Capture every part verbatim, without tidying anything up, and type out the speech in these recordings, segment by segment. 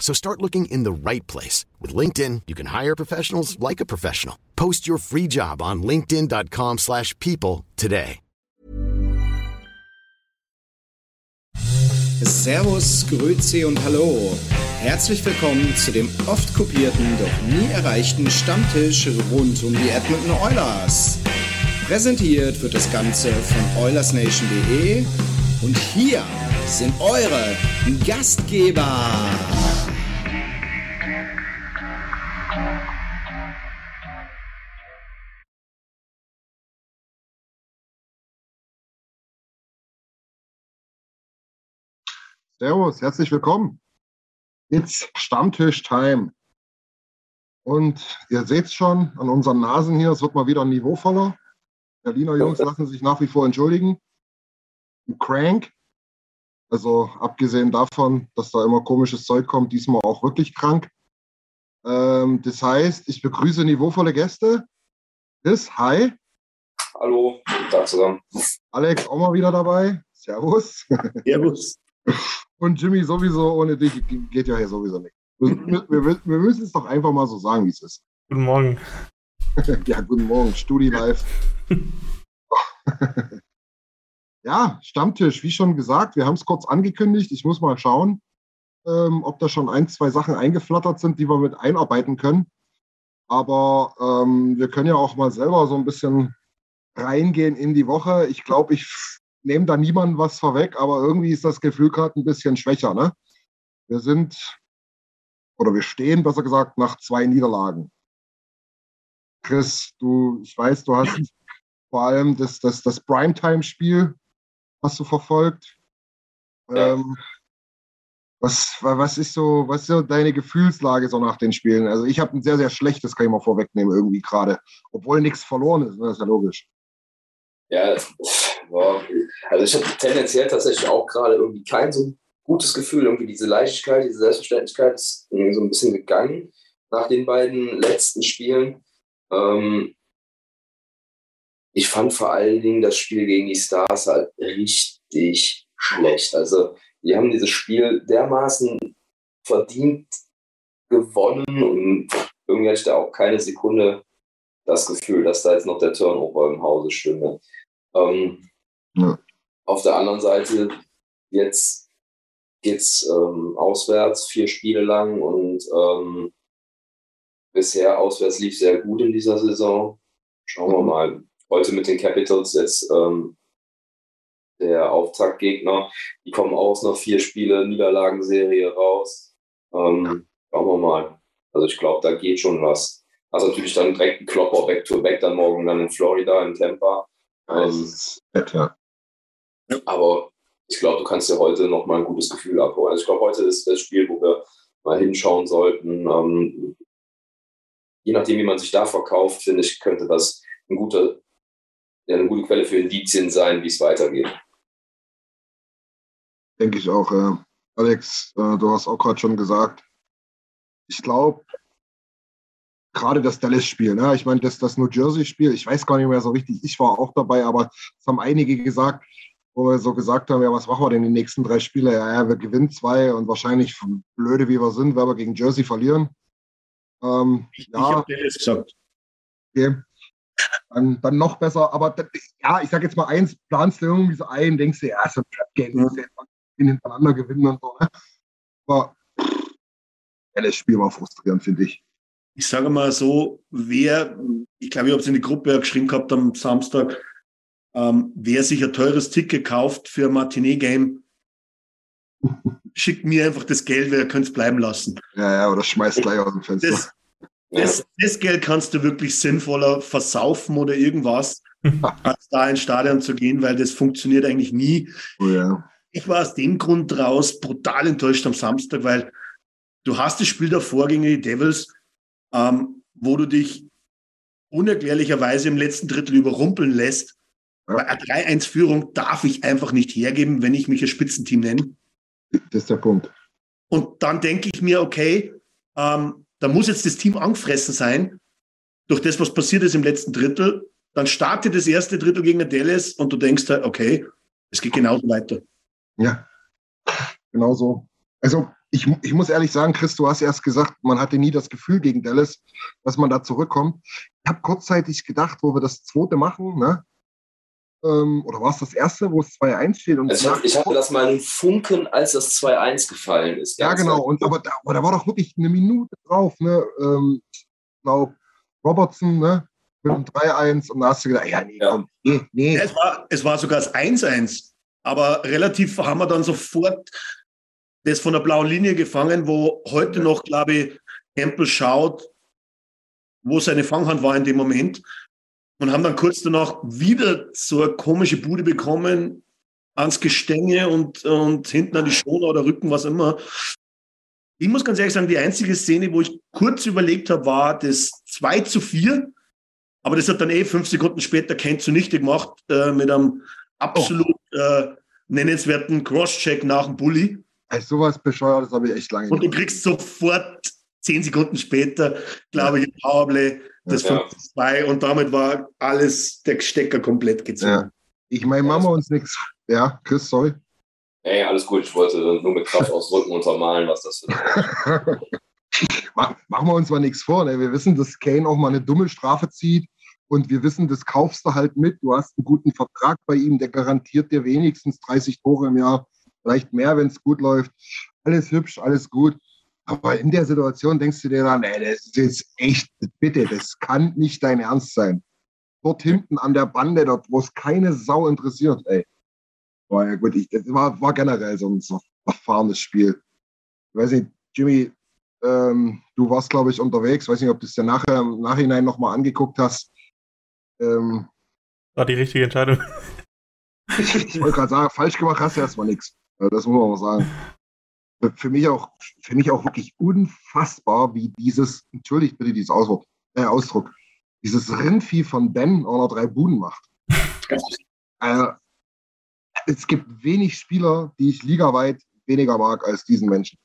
So start looking in the right place. With LinkedIn, you can hire professionals like a professional. Post your free job on linkedin.com slash people today. Servus, Grüezi und Hallo. Herzlich willkommen zu dem oft kopierten, doch nie erreichten Stammtisch rund um die Edmonton Oilers. Präsentiert wird das Ganze von Oilers Nation Punkt D E und hier sind eure Gastgeber. Servus, herzlich willkommen. It's Stammtisch-Time. Und ihr seht schon an unseren Nasen hier, es wird mal wieder niveauvoller. Berliner Jungs lassen sich nach wie vor entschuldigen. Ein Crank. Also abgesehen davon, dass da immer komisches Zeug kommt, diesmal auch wirklich krank. Ähm, das heißt, ich begrüße niveauvolle Gäste. Chris, hi. Hallo, guten Tag zusammen. Alex, auch mal wieder dabei. Servus. Servus. Und Jimmy sowieso, ohne dich geht ja hier sowieso nicht. Wir, wir, wir müssen es doch einfach mal so sagen, wie es ist. Guten Morgen. Ja, guten Morgen, Studi live. Ja, Stammtisch, wie schon gesagt, wir haben es kurz angekündigt. Ich muss mal schauen, ähm, ob da schon ein, zwei Sachen eingeflattert sind, die wir mit einarbeiten können. Aber ähm, wir können ja auch mal selber so ein bisschen reingehen in die Woche. Ich glaube, ich f- nehme da niemandem was vorweg, aber irgendwie ist das Gefühl gerade ein bisschen schwächer. Ne? Wir sind, oder wir stehen, besser gesagt, nach zwei Niederlagen. Chris, du, ich weiß, du hast vor allem das, das, das Primetime-Spiel hast du verfolgt. Ja. Ähm, was, was, ist so, was ist so deine Gefühlslage so nach den Spielen? Also ich habe ein sehr, sehr schlechtes, kann ich mal vorwegnehmen irgendwie gerade. Obwohl nichts verloren ist, das ist ja logisch. Ja, boah. Also ich habe tendenziell tatsächlich auch gerade irgendwie kein so gutes Gefühl. Irgendwie diese Leichtigkeit, diese Selbstverständlichkeit ist so ein bisschen gegangen nach den beiden letzten Spielen. Ähm, ich fand vor allen Dingen das Spiel gegen die Stars halt richtig schlecht. Also die haben dieses Spiel dermaßen verdient gewonnen und irgendwie hatte ich da auch keine Sekunde das Gefühl, dass da jetzt noch der Turnover im Hause stünde. Ähm, ja. Auf der anderen Seite, jetzt geht's ähm, auswärts, vier Spiele lang und ähm, bisher auswärts lief sehr gut in dieser Saison. Schauen wir mal. Heute mit den Capitals jetzt ähm, der Auftaktgegner. Die kommen aus nach vier Spiele Niederlagenserie raus. Ähm, schauen wir mal. Also ich glaube, da geht schon was. Also natürlich dann direkt ein Klopper back-to-back, dann morgen dann in Florida, in Tampa. Ähm, ja. Aber ich glaube, du kannst dir heute nochmal ein gutes Gefühl abholen. Also ich glaube, heute ist das Spiel, wo wir mal hinschauen sollten. Ähm, Je nachdem, wie man sich da verkauft, finde ich, könnte das eine gute, eine gute Quelle für Indizien sein, wie es weitergeht. Denke ich auch. Äh, Alex, äh, du hast auch gerade schon gesagt, ich glaube, gerade das Dallas-Spiel, ne? Ich meine, das, das New Jersey-Spiel, ich weiß gar nicht mehr so richtig, ich war auch dabei, aber es haben einige gesagt, wo wir so gesagt haben, ja, was machen wir denn die nächsten drei Spiele? Ja, ja, wir gewinnen zwei und wahrscheinlich, blöde wie wir sind, werden wir gegen Jersey verlieren. Ähm, ich ja, habe Dallas gesagt. Okay. Dann, dann noch besser, aber das, ja, ich sag jetzt mal eins, planst du irgendwie so ein, denkst du, ja, so ein Trap-Game, du musst ja hintereinander gewinnen und so. Ne? Aber das Spiel war frustrierend, finde ich. Ich sage mal so, wer, ich glaube, ich habe es in die Gruppe geschrieben gehabt am Samstag, Ähm, wer sich ein teures Ticket kauft für ein Matinee-Game, schickt mir einfach das Geld, weil ihr könnt es bleiben lassen. Ja, ja, oder schmeißt gleich aus dem Fenster. Das, das, das Geld kannst du wirklich sinnvoller versaufen oder irgendwas, als da ins Stadion zu gehen, weil das funktioniert eigentlich nie. Oh ja. Ich war aus dem Grund raus brutal enttäuscht am Samstag, weil du hast das Spiel davor gegen die Devils, ähm, wo du dich unerklärlicherweise im letzten Drittel überrumpeln lässt. Ja. Bei einer drei eins Führung darf ich einfach nicht hergeben, wenn ich mich ein Spitzenteam nenne. Das ist der Punkt. Und dann denke ich mir, okay, ähm, da muss jetzt das Team angefressen sein durch das, was passiert ist im letzten Drittel. Dann startet das erste Drittel gegen der Dallas und du denkst halt, okay, es geht genauso weiter. Ja, genau so. Also ich, ich muss ehrlich sagen, Chris, du hast erst gesagt, man hatte nie das Gefühl gegen Dallas, dass man da zurückkommt. Ich habe kurzzeitig gedacht, wo wir das zweite machen, ne? Ähm, oder war es das erste, wo es zwei eins steht? Und also ich, ich hatte das mal einen Funken, als das zwei eins gefallen ist. Ja, genau. Und, aber, da, aber da war doch wirklich eine Minute drauf. Ne? Ähm, ich glaube, Robertson, ne? Mit dem drei eins. Und da hast du gedacht, ja, nee, ja. komm, nee, nee. Ja, es, war, es war sogar das eins eins. Aber relativ haben wir dann sofort das von der blauen Linie gefangen, wo heute noch, glaube ich, Campbell schaut, wo seine Fanghand war in dem Moment. Und haben dann kurz danach wieder so eine komische Bude bekommen ans Gestänge und, und hinten an die Schoner oder Rücken, was immer. Ich muss ganz ehrlich sagen, die einzige Szene, wo ich kurz überlegt habe, war das zwei zu vier. Aber das hat dann eh fünf Sekunden später Kent zunichte gemacht äh, mit einem absolut oh. äh, nennenswerten Crosscheck nach dem Bulli. Also sowas Bescheuertes habe ich echt lange und gemacht. Du kriegst sofort zehn Sekunden später, glaube ja. ich, ein Powerplay, das ja. fünf zu zwei und damit war alles, der Stecker komplett gezogen. Ja. Ich meine, ja, machen wir uns nichts. Ja, Chris, sorry. Hey, alles gut, ich wollte nur mit Kraft ausdrücken und vermalen, was das für machen wir uns mal nichts vor. Ne? Wir wissen, dass Kane auch mal eine dumme Strafe zieht und wir wissen, das kaufst du halt mit. Du hast einen guten Vertrag bei ihm, der garantiert dir wenigstens dreißig Tore im Jahr, vielleicht mehr, wenn es gut läuft. Alles hübsch, alles gut. Aber in der Situation denkst du dir dann, ey, das ist jetzt echt, bitte, das kann nicht dein Ernst sein. Dort hinten an der Bande, dort, wo es keine Sau interessiert, ey. Boah, ja gut, ich, das war, war generell so ein so erfahrenes Spiel. Ich weiß nicht, Jimmy, ähm, du warst, glaube ich, unterwegs. Ich weiß nicht, ob du es dir nachher, im Nachhinein nochmal angeguckt hast. Ähm, war die richtige Entscheidung. ich ich wollte gerade sagen, falsch gemacht hast du erstmal nichts. Das muss man mal sagen. Für mich auch, für mich auch wirklich unfassbar, wie dieses, natürlich bitte dieses Ausdruck, äh, Ausdruck, dieses Rindvieh von Ben auch noch drei Buden macht. äh, es gibt wenig Spieler, die ich ligaweit weniger mag als diesen Menschen.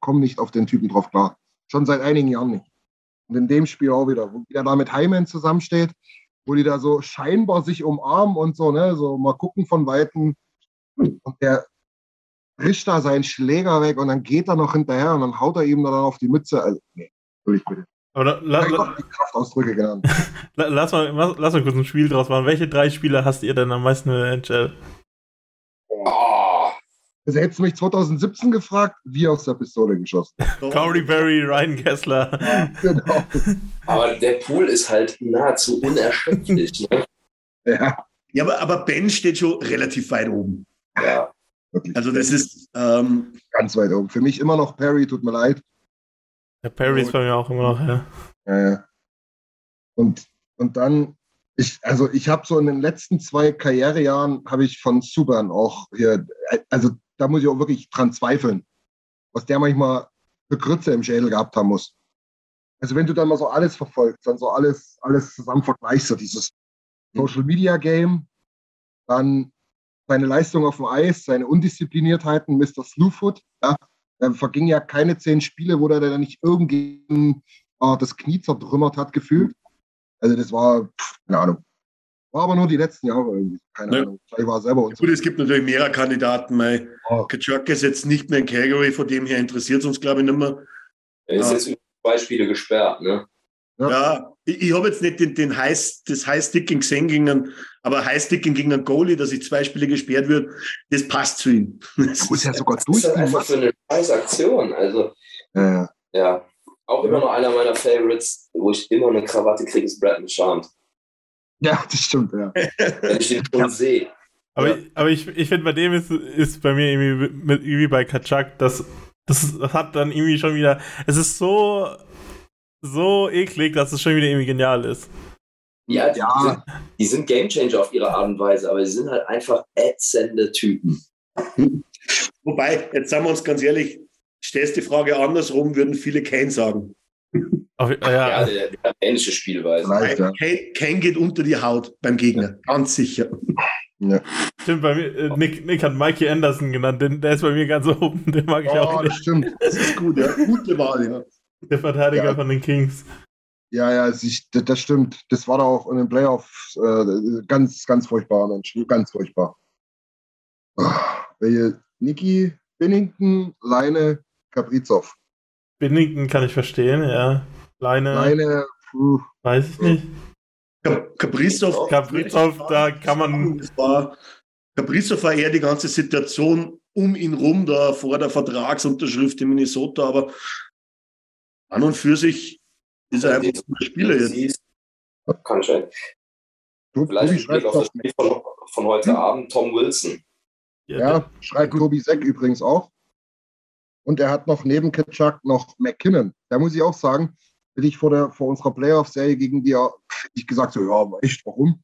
Komm nicht auf den Typen drauf klar. Schon seit einigen Jahren nicht. Und in dem Spiel auch wieder, wo der da mit Hyman zusammensteht, wo die da so scheinbar sich umarmen und so, ne, so mal gucken von Weitem. Und der rischt da seinen Schläger weg und dann geht er noch hinterher und dann haut er ihm dann auf die Mütze. Also, nee, durch bitte. Aber la, la, la, die Kraftausdrücke genannt. lass, mal, lass, lass mal kurz ein Spiel draus machen. Welche drei Spieler hast ihr denn am meisten in der N H L? Oh. Also hättest du mich zwanzig siebzehn gefragt, wie aus der Pistole geschossen. Corey Perry, Ryan Kessler. Ja, genau. Aber der Pool ist halt nahezu unerschöpflich. Ne? Ja, ja aber, aber Ben steht schon relativ weit oben. Ja. Wirklich. Also das ist ähm, ganz weit oben. Für mich immer noch Perry, tut mir leid. Der Perry ist bei mir auch immer noch, ja. Ja, ja. Und, und dann, ich, also ich habe so in den letzten zwei Karrierejahren habe ich von Subban auch hier, also da muss ich auch wirklich dran zweifeln, was der manchmal für Grütze im Schädel gehabt haben muss. Also wenn du dann mal so alles verfolgst, dann so alles, alles zusammen vergleichst, so dieses Social Media Game, dann seine Leistung auf dem Eis, seine Undiszipliniertheiten, Mister Slewfoot, ja, da verging ja keine zehn Spiele, wo er da nicht irgendwie äh, das Knie zertrümmert hat, gefühlt. Also das war, pff, keine Ahnung, war aber nur die letzten Jahre irgendwie, keine ne. Ahnung, ich war selber unzufrieden. Gut, es gibt natürlich mehrere Kandidaten, oh. Tkachuk ist jetzt nicht mehr in Calgary, von dem her interessiert es uns, glaube ich, nicht mehr. Er ist ja. jetzt über zwei Spiele gesperrt, ne? Ja, ja, ich, ich habe jetzt nicht den, den High, das High-Sticking gesehen, gegen einen, aber High-Sticking gegen einen Goalie, dass ich zwei Spiele gesperrt würde, das passt zu ihm. Das muss ja sogar das durch. Das ist einfach so eine scheiß Aktion. Also, ja. ja. Auch immer noch einer meiner Favorites, wo ich immer eine Krawatte kriege, ist Brad Marchand. Ja, das stimmt, ja. Wenn ich den schon sehe. Aber, ja. ich, aber ich, ich finde, bei dem ist, ist bei mir irgendwie, mit, irgendwie bei Tkachuk, das, das, das hat dann irgendwie schon wieder, es ist so, so eklig, dass es schon wieder irgendwie genial ist. Ja, die, ja. die sind, sind Gamechanger auf ihre Art und Weise, aber sie sind halt einfach ätzende Typen. Wobei, jetzt sagen wir uns ganz ehrlich, stellst die Frage andersrum, würden viele Kane sagen. Auf, ja, ja, der, der ähnliche Spielweise. Ja. Kane, Kane geht unter die Haut beim Gegner, ganz sicher. Ja. Stimmt, bei mir, äh, Nick, Nick hat Mikey Anderson genannt, den, der ist bei mir ganz oben, den mag ich oh, auch nicht. Das stimmt, das ist gut, ja. Gute Wahl, ja. Der Verteidiger ja. von den Kings. Ja, ja, das stimmt. Das war doch auch in den Playoffs äh, ganz, ganz furchtbarer Mensch. Ganz furchtbar. Welche? Niki, Binnington, Leine, Kaprizov. Binnington kann ich verstehen, ja. Leine. Leine, puh. Weiß ich nicht. Kaprizov. Kaprizov, da kann man. Kaprizov war eher die ganze Situation um ihn rum, da vor der Vertragsunterschrift in Minnesota, aber an und für sich. Ist er einfach ein Spieler jetzt? Kann schon. Vielleicht spielt auch das Spiel von, von heute hm. Abend Tom Wilson. Ja, ja, schreibt Tobi Seck übrigens auch. Und er hat noch neben Tkachuk noch McKinnon. Da muss ich auch sagen, bin ich vor, der, vor unserer Playoff-Serie gegen die, ich gesagt so, ja, echt, warum?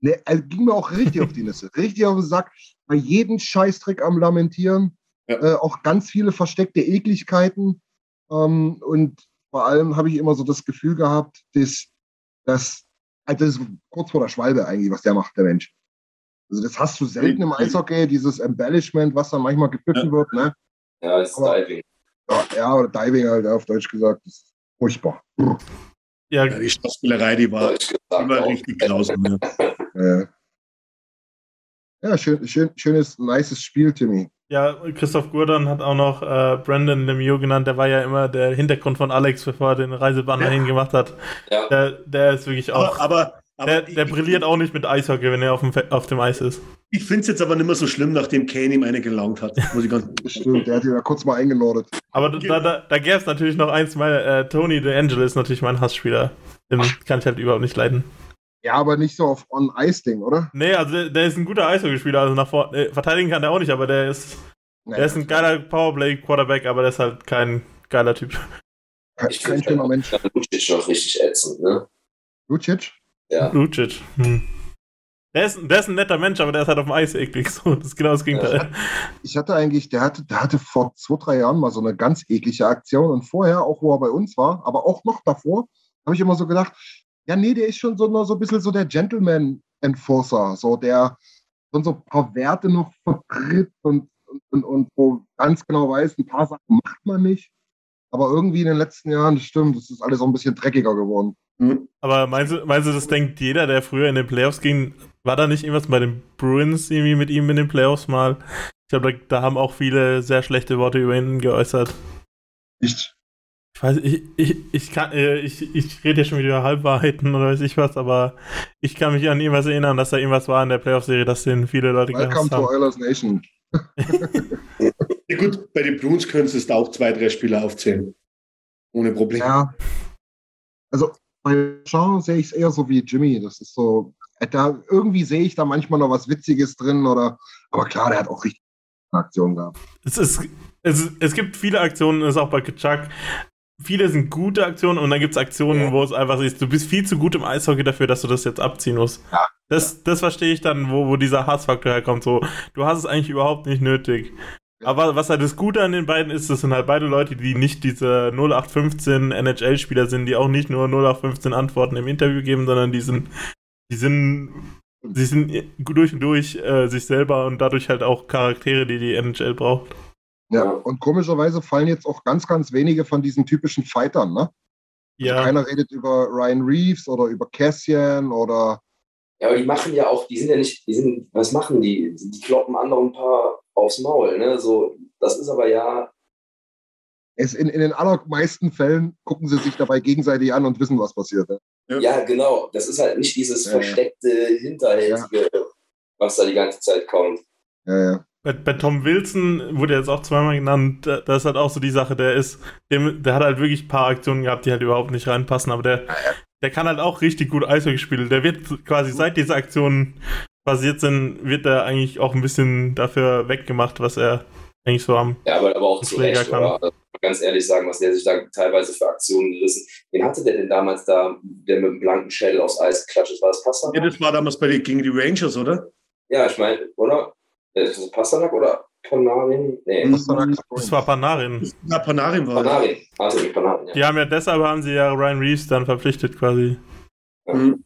Ne, also ging mir auch richtig auf die Nüsse. Richtig auf den Sack. Bei jedem Scheißtrick am Lamentieren. Ja. Äh, auch ganz viele versteckte Ekligkeiten. Ähm, und vor allem habe ich immer so das Gefühl gehabt, dass, dass also das ist kurz vor der Schwalbe eigentlich, was der macht, der Mensch. Also das hast du selten im Eishockey, dieses Embellishment, was dann manchmal gepfiffen ja. wird, ne? Ja, das ist aber, Diving. Ja, ja, oder Diving halt auf Deutsch gesagt, das ist furchtbar. Ja, die Schauspielerei, die war immer richtig grausam. Ja, ja schön, schön, schönes, nices Spiel, Timmy. Ja, Christoph Gurdon hat auch noch äh, Brandon Lemieux genannt, der war ja immer der Hintergrund von Alex, bevor er den Reisebann ja. dahin gemacht hat. Ja. Der, der ist wirklich auch, aber, aber, der, aber der ich, brilliert ich, auch nicht mit Eishockey, wenn er auf dem, auf dem Eis ist. Ich finde es jetzt aber nicht mehr so schlimm, nachdem Kane ihm eine gelangt hat. Muss ich ganz Stimmt, der hat ihn ja kurz mal eingenordet. Aber da, da, da gäbe es natürlich noch eins, weil äh, Tony DeAngelo ist natürlich mein Hassspieler. Den Ach. kann ich halt überhaupt nicht leiden. Ja, aber nicht so auf On-Ice-Ding, oder? Nee, also der, der ist ein guter Eishockeyspieler, also nach vor, äh, verteidigen kann der auch nicht, aber der ist naja, der ist ein geiler Powerplay-Quarterback, aber der ist halt kein geiler Typ. Ich kein schöner halt Mensch. Lucic noch richtig ätzend, ne? Lucic? Ja. Lucic. Hm. Der, ist, der ist ein netter Mensch, aber der ist halt auf dem Eis eklig, so. Das ist genau das Gegenteil. Ja. Ich hatte eigentlich, der hatte, der hatte vor zwei, drei Jahren mal so eine ganz eklige Aktion und vorher, auch wo er bei uns war, aber auch noch davor, habe ich immer so gedacht, ja, nee, der ist schon so, so ein bisschen so der Gentleman-Enforcer, so der schon so ein paar Werte noch vertritt und, und, und wo ganz genau weiß, ein paar Sachen macht man nicht. Aber irgendwie in den letzten Jahren, das stimmt, das ist alles auch ein bisschen dreckiger geworden. Mhm. Aber meinst du, meinst du, das denkt jeder, der früher in den Playoffs ging, war da nicht irgendwas bei den Bruins irgendwie mit ihm in den Playoffs mal? Ich glaube, da, da haben auch viele sehr schlechte Worte über ihn geäußert. Echt? Ich weiß, ich, ich, ich kann, ich, ich rede ja schon wieder über Halbwahrheiten oder weiß ich was, aber ich kann mich an irgendwas erinnern, dass da irgendwas war in der Playoff-Serie, dass den viele Leute gehasst haben. Welcome to Oilers Nation. Ja, gut, bei den Bruins könntest du auch zwei, drei Spieler aufzählen. Ohne Problem. Ja. Also bei Jean sehe ich es eher so wie Jimmy. Das ist so, da, irgendwie sehe ich da manchmal noch was Witziges drin oder, aber klar, der hat auch richtig Aktionen gehabt. Es ist, es, es gibt viele Aktionen, das ist auch bei Tkachuk. Viele sind gute Aktionen und dann gibt es Aktionen, ja. wo es einfach ist, du bist viel zu gut im Eishockey dafür, dass du das jetzt abziehen musst. Ja. Das, das verstehe ich dann, wo, wo dieser Hassfaktor herkommt. So, du hast es eigentlich überhaupt nicht nötig. Ja. Aber was halt das Gute an den beiden ist, das sind halt beide Leute, die nicht diese null acht fünfzehn N H L-Spieler sind, die auch nicht nur null acht fünfzehn Antworten im Interview geben, sondern die sind, die sind, sie sind durch und durch äh, sich selber und dadurch halt auch Charaktere, die die N H L braucht. Ja, und komischerweise fallen jetzt auch ganz, ganz wenige von diesen typischen Fightern, ne? Ja. Also keiner redet über Ryan Reeves oder über Cassian oder... Ja, aber die machen ja auch, die sind ja nicht, die sind, was machen die? Die kloppen anderen ein paar aufs Maul, ne? So, das ist aber ja... Es in, in den allermeisten Fällen gucken sie sich dabei gegenseitig an und wissen, was passiert. Ne? Ja. ja, genau. Das ist halt nicht dieses ja, versteckte, ja. hinterhältige, ja. was da die ganze Zeit kommt. Ja, ja. Bei, bei Tom Wilson wurde jetzt auch zweimal genannt, das ist halt auch so die Sache, der ist, der, der hat halt wirklich ein paar Aktionen gehabt, die halt überhaupt nicht reinpassen, aber der, der kann halt auch richtig gut Eishockey spielen. Der wird quasi seit dieser Aktion passiert sind, wird er eigentlich auch ein bisschen dafür weggemacht, was er eigentlich so am Ja, aber, aber auch zu Recht, oder? Also, ganz ehrlich sagen, was der sich da teilweise für Aktionen gerissen. Wen hatte der denn damals da, der mit dem blanken Schädel aufs Eis geklatscht ist? War das Pasternak? Ja, das war damals bei, gegen die Rangers, oder? Ja, ich meine, oder? Ist das Pasternak oder Panarin? Nee, Pasternak. Das war Panarin. Ja, Panarin war Panarin. Also, Panarin, ja. Die haben ja, deshalb haben sie ja Ryan Reeves dann verpflichtet quasi. Ja. Mhm.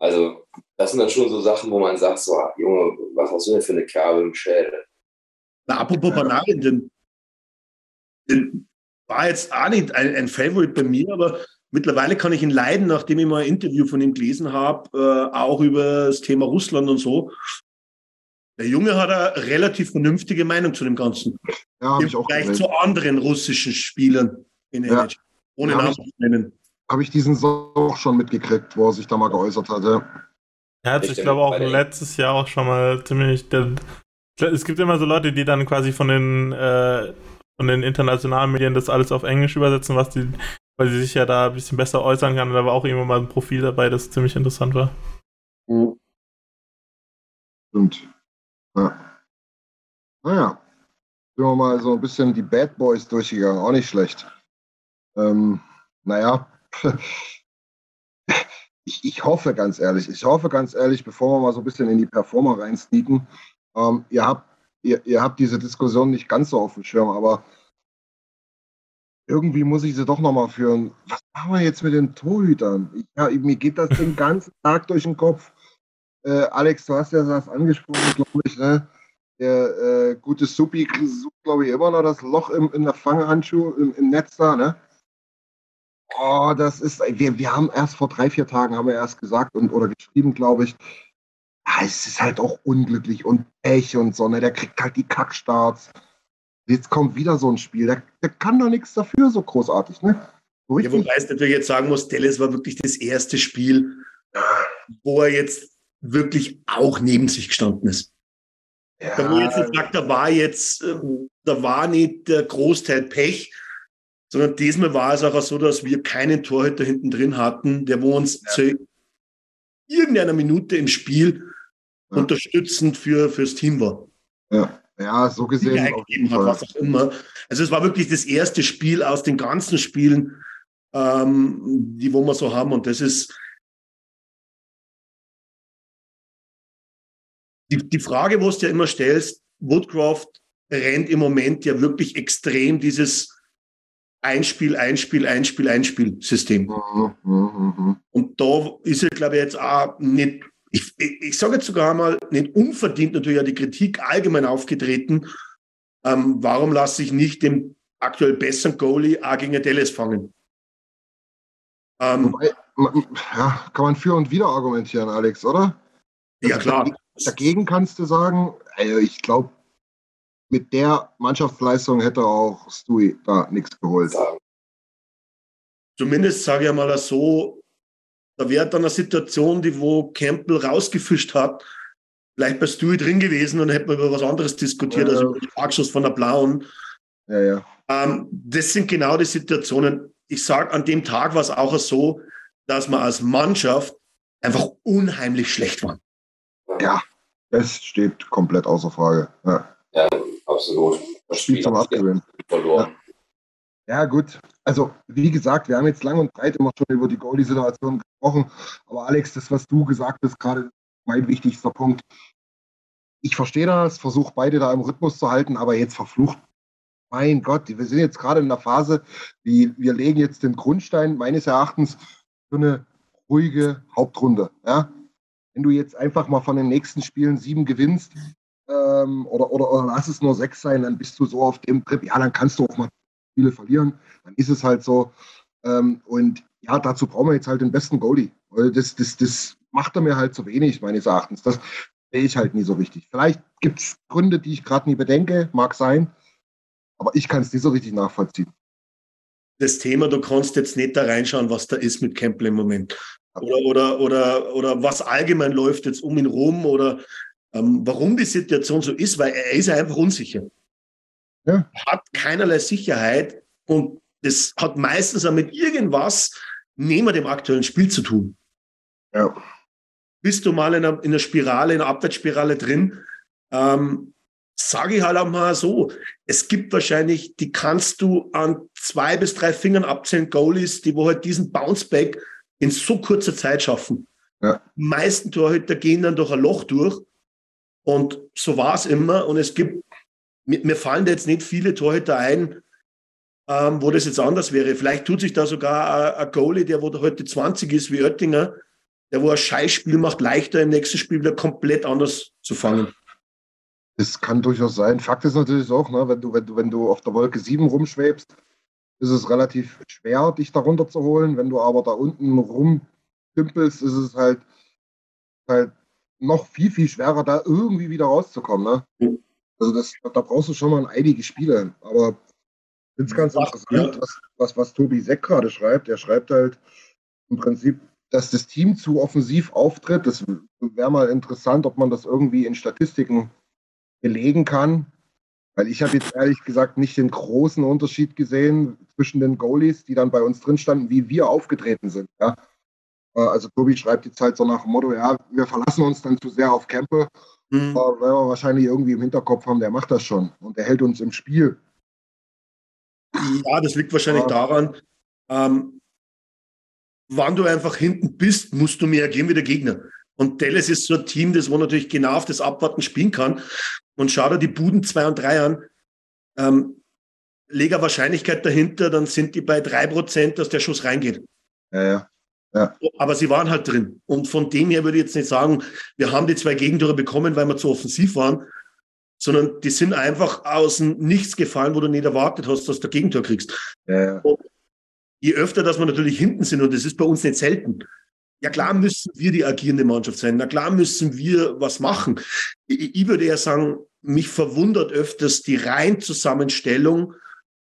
Also, das sind dann schon so Sachen, wo man sagt, so, Junge, was hast du denn für eine Kerbe im Schädel? Na, apropos Panarin, denn, denn war jetzt auch nicht ein, ein Favorite bei mir, aber mittlerweile kann ich ihn leiden, nachdem ich mal ein Interview von ihm gelesen habe, äh, auch über das Thema Russland und so. Der Junge hat eine relativ vernünftige Meinung zu dem Ganzen. Ja, im Vergleich zu anderen russischen Spielern in der N H L. Ohne Namen zu nennen. Habe ich diesen auch schon mitgekriegt, wo er sich da mal geäußert hatte. Er hat sich, ich glaube, auch letztes Jahr auch schon mal ziemlich... Der, es gibt immer so Leute, die dann quasi von den, äh, von den internationalen Medien das alles auf Englisch übersetzen, was die, weil sie sich ja da ein bisschen besser äußern kann. Und da war auch irgendwann mal ein Profil dabei, das ziemlich interessant war. Mhm. Stimmt. Ja. Naja, sind wir mal so ein bisschen die Bad Boys durchgegangen, auch nicht schlecht. Ähm, naja, ich, ich hoffe ganz ehrlich, ich hoffe ganz ehrlich, bevor wir mal so ein bisschen in die Performer reinsneaken, ähm, ihr habt, ihr, ihr habt diese Diskussion nicht ganz so auf dem Schirm, aber irgendwie muss ich sie doch nochmal führen. Was machen wir jetzt mit den Torhütern? Ich, ja, mir geht das den ganzen Tag durch den Kopf. Äh, Alex, du hast ja das angesprochen, glaube ich, ne? Der äh, gute Supi sucht, glaube ich, immer noch das Loch im, in der Fanghandschuh, im, im Netz da, ne? Oh, das ist, wir, wir haben erst vor drei, vier Tagen, haben wir erst gesagt und oder geschrieben, glaube ich, ja, es ist halt auch unglücklich und Pech und so, ne? Der kriegt halt die Kackstarts. Jetzt kommt wieder so ein Spiel, der, der kann doch nichts dafür, so großartig, ne? So ja, wobei es natürlich jetzt sagen muss, Dallas war wirklich das erste Spiel, wo er jetzt wirklich auch neben sich gestanden ist. Ja. Da wo ich jetzt gesagt, da war jetzt, da war nicht der Großteil Pech, sondern diesmal war es auch so, dass wir keinen Torhüter hinten drin hatten, der wo uns ja. zu irgendeiner Minute im Spiel ja. unterstützend für fürs Team war. Ja, ja so gesehen. Hat, was auch immer. Also es war wirklich das erste Spiel aus den ganzen Spielen, ähm, die wo wir so haben, und das ist Die, die Frage, wo du ja immer stellst, Woodcroft rennt im Moment ja wirklich extrem dieses Einspiel, Einspiel, Einspiel, Einspiel-System. Mhm, mh, mh. Und da ist ja, glaube ich, jetzt auch nicht, ich, ich, ich sage jetzt sogar mal, nicht unverdient natürlich auch die Kritik allgemein aufgetreten, ähm, warum lasse ich nicht den aktuell besseren Goalie auch gegen Dallas fangen? Ähm, Wobei, ja, kann man für und wieder argumentieren, Alex, oder? Das ja, klar. Dagegen kannst du sagen, also ich glaube, mit der Mannschaftsleistung hätte auch Stewie da nichts geholt. Zumindest sage ich mal so, da wäre dann eine Situation, die wo Campbell rausgefischt hat, vielleicht bei Stewie drin gewesen und hätten wir über was anderes diskutiert, ja, also über den Parkschuss von der Blauen. Ja, ja. Ähm, das sind genau die Situationen. Ich sage, an dem Tag war es auch so, dass wir als Mannschaft einfach unheimlich schlecht waren. Ja, das steht komplett außer Frage. Ja, ja absolut. Das Spiel zum Abgewinnen. Verloren. Ja. ja, gut. Also, wie gesagt, wir haben jetzt lang und breit immer schon über die Goalie-Situation gesprochen. Aber Alex, das, was du gesagt hast, gerade mein wichtigster Punkt. Ich verstehe das, versuche beide da im Rhythmus zu halten, aber jetzt verflucht. Mein Gott, wir sind jetzt gerade in der Phase, wie wir legen jetzt den Grundstein, meines Erachtens, für eine ruhige Hauptrunde. Ja. Wenn du jetzt einfach mal von den nächsten Spielen sieben gewinnst ähm, oder, oder, oder lass es nur sechs sein, dann bist du so auf dem Trip, ja, dann kannst du auch mal Spiele verlieren, dann ist es halt so. Ähm, und ja, dazu brauchen wir jetzt halt den besten Goalie. Das, das, das macht er mir halt zu wenig, meines Erachtens. Das sehe ich halt nie so richtig. Vielleicht gibt es Gründe, die ich gerade nie bedenke, mag sein, aber ich kann es nicht so richtig nachvollziehen. Das Thema, du kannst jetzt nicht da reinschauen, was da ist mit Campbell im Moment. Oder, oder, oder, oder was allgemein läuft jetzt um ihn rum oder ähm, warum die Situation so ist, weil er ist einfach unsicher. Ja. Hat keinerlei Sicherheit und das hat meistens auch mit irgendwas neben dem aktuellen Spiel zu tun. Ja. Bist du mal in einer, in einer Spirale, in einer Abwärtsspirale drin, ähm, sage ich halt auch mal so, es gibt wahrscheinlich, die kannst du an zwei bis drei Fingern abzählen, Goalies, die wo halt diesen Bounceback in so kurzer Zeit schaffen. Ja. Die meisten Torhüter gehen dann durch ein Loch durch und so war es immer und es gibt, mir, mir fallen da jetzt nicht viele Torhüter ein, ähm, wo das jetzt anders wäre. Vielleicht tut sich da sogar ein, ein Goalie, der wo heute zwanzig ist, wie Oettinger, der wo ein Scheißspiel macht, leichter im nächsten Spiel wieder komplett anders zu fangen. Das kann durchaus sein. Fakt ist natürlich auch, ne, wenn du, wenn du, wenn du auf der Wolke sieben rumschwebst, ist es relativ schwer, dich da runterzuholen. Wenn du aber da unten rumdümpelst, ist es halt, halt noch viel, viel schwerer, da irgendwie wieder rauszukommen. Ne? Also das, da brauchst du schon mal einige Spiele. Aber ich finde es ganz interessant, ja. was, was, was Tobi Seck gerade schreibt. Er schreibt halt im Prinzip, dass das Team zu offensiv auftritt. Das wäre mal interessant, ob man das irgendwie in Statistiken belegen kann, weil ich habe jetzt ehrlich gesagt nicht den großen Unterschied gesehen zwischen den Goalies, die dann bei uns drin standen, wie wir aufgetreten sind. Ja? Also Tobi schreibt jetzt halt so nach dem Motto, ja, wir verlassen uns dann zu sehr auf Campbell, mhm. weil wir wahrscheinlich irgendwie im Hinterkopf haben, der macht das schon und der hält uns im Spiel. Ja, das liegt wahrscheinlich ja. daran, ähm, wann du einfach hinten bist, musst du mehr gehen wie der Gegner. Und Dallas ist so ein Team, das wo natürlich genau auf das Abwarten spielen kann. Und schau dir die Buden zwei und drei an, ähm, leg eine Wahrscheinlichkeit dahinter, dann sind die bei drei Prozent, dass der Schuss reingeht. Ja, ja. ja. Aber sie waren halt drin. Und von dem her würde ich jetzt nicht sagen, wir haben die zwei Gegentore bekommen, weil wir zu offensiv waren, sondern die sind einfach aus dem Nichts gefallen, wo du nicht erwartet hast, dass du ein Gegentor kriegst. Ja, ja. Und je öfter, dass wir natürlich hinten sind, und das ist bei uns nicht selten, ja, klar müssen wir die agierende Mannschaft sein. Na klar müssen wir was machen. Ich, ich würde eher sagen, mich verwundert öfters die Reihenzusammenstellung,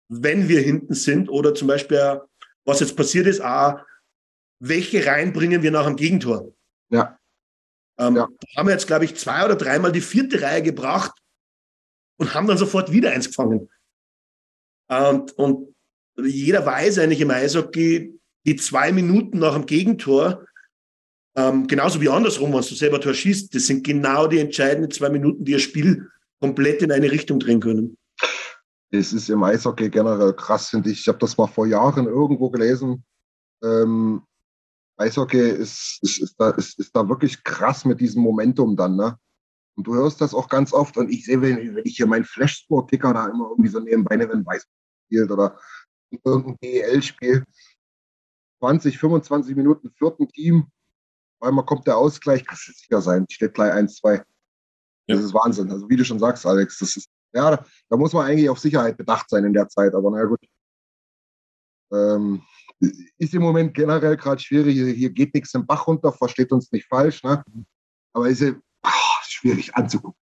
wenn wir hinten sind oder zum Beispiel, was jetzt passiert ist, ah, welche Reihen bringen wir nach dem Gegentor? Ja. Ähm, ja. Da haben wir jetzt, glaube ich, zwei oder dreimal die vierte Reihe gebracht und haben dann sofort wieder eins gefangen. Und, und jeder weiß eigentlich im Eishockey, die zwei Minuten nach dem Gegentor, Ähm, genauso wie andersrum, wenn du selber Tor schießt, das sind genau die entscheidenden zwei Minuten, die ein Spiel komplett in eine Richtung drehen können. Es ist im Eishockey generell krass, finde ich. Ich habe das mal vor Jahren irgendwo gelesen. Ähm, Eishockey ist, ist, ist, da, ist, ist da wirklich krass mit diesem Momentum dann. Ne? Und du hörst das auch ganz oft. Und ich sehe, wenn, wenn ich hier meinen Flashsport-Ticker da immer irgendwie so nebenbei, wenn Weißball spielt oder irgendein D E L spielt, zwanzig, fünfundzwanzig Minuten, vierten Team, einmal kommt der Ausgleich, kannst du sicher sein, steht gleich eins zwei. Das ja. ist Wahnsinn. Also wie du schon sagst, Alex, das ist, ja, da muss man eigentlich auf Sicherheit bedacht sein in der Zeit, aber na gut. Ähm, ist im Moment generell gerade schwierig, hier, hier geht nichts im Bach runter, versteht uns nicht falsch, ne? Aber ist ja ach, schwierig anzugucken.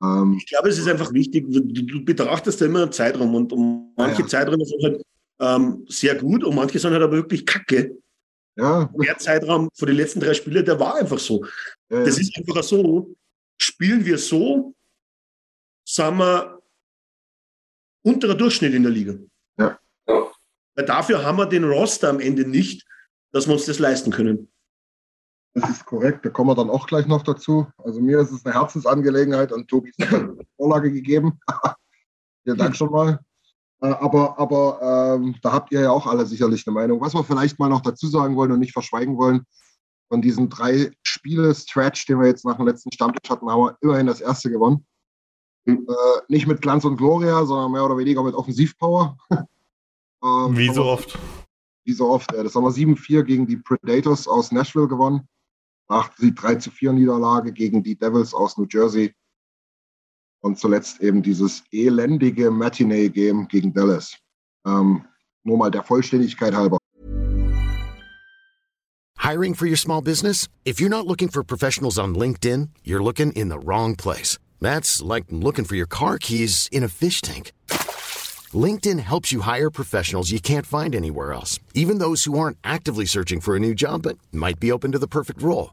Ähm, ich glaube, es ist einfach wichtig, du, du betrachtest ja immer einen Zeitraum und um manche ja. Zeiträume sind halt ähm, sehr gut und manche sind halt aber wirklich kacke. Ja. Der Zeitraum von den letzten drei Spielen, der war einfach so. Ja. Das ist einfach so, spielen wir so, sind wir unterer Durchschnitt in der Liga. Ja. Weil dafür haben wir den Roster am Ende nicht, dass wir uns das leisten können. Das ist korrekt, da kommen wir dann auch gleich noch dazu. Also mir ist es eine Herzensangelegenheit und Tobi hat eine Vorlage gegeben. Vielen Dank schon mal. Aber, aber ähm, da habt ihr ja auch alle sicherlich eine Meinung. Was wir vielleicht mal noch dazu sagen wollen und nicht verschweigen wollen, von diesem Drei-Spiele-Stretch, den wir jetzt nach dem letzten Stammtisch hatten, haben wir immerhin das erste gewonnen. Mhm. Äh, nicht mit Glanz und Gloria, sondern mehr oder weniger mit Offensivpower. ähm, wie so oft. Wie so oft. Ja. Das haben wir sieben vier gegen die Predators aus Nashville gewonnen. Nach die drei zu vier Niederlage gegen die Devils aus New Jersey. Und zuletzt eben dieses elendige Matinee-Game gegen Dallas. Ähm, nur mal der Vollständigkeit halber. Hiring for your small business? If you're not looking for professionals on LinkedIn, you're looking in the wrong place. That's like looking for your car keys in a fish tank. LinkedIn helps you hire professionals you can't find anywhere else. Even those who aren't actively searching for a new job but might be open to the perfect role.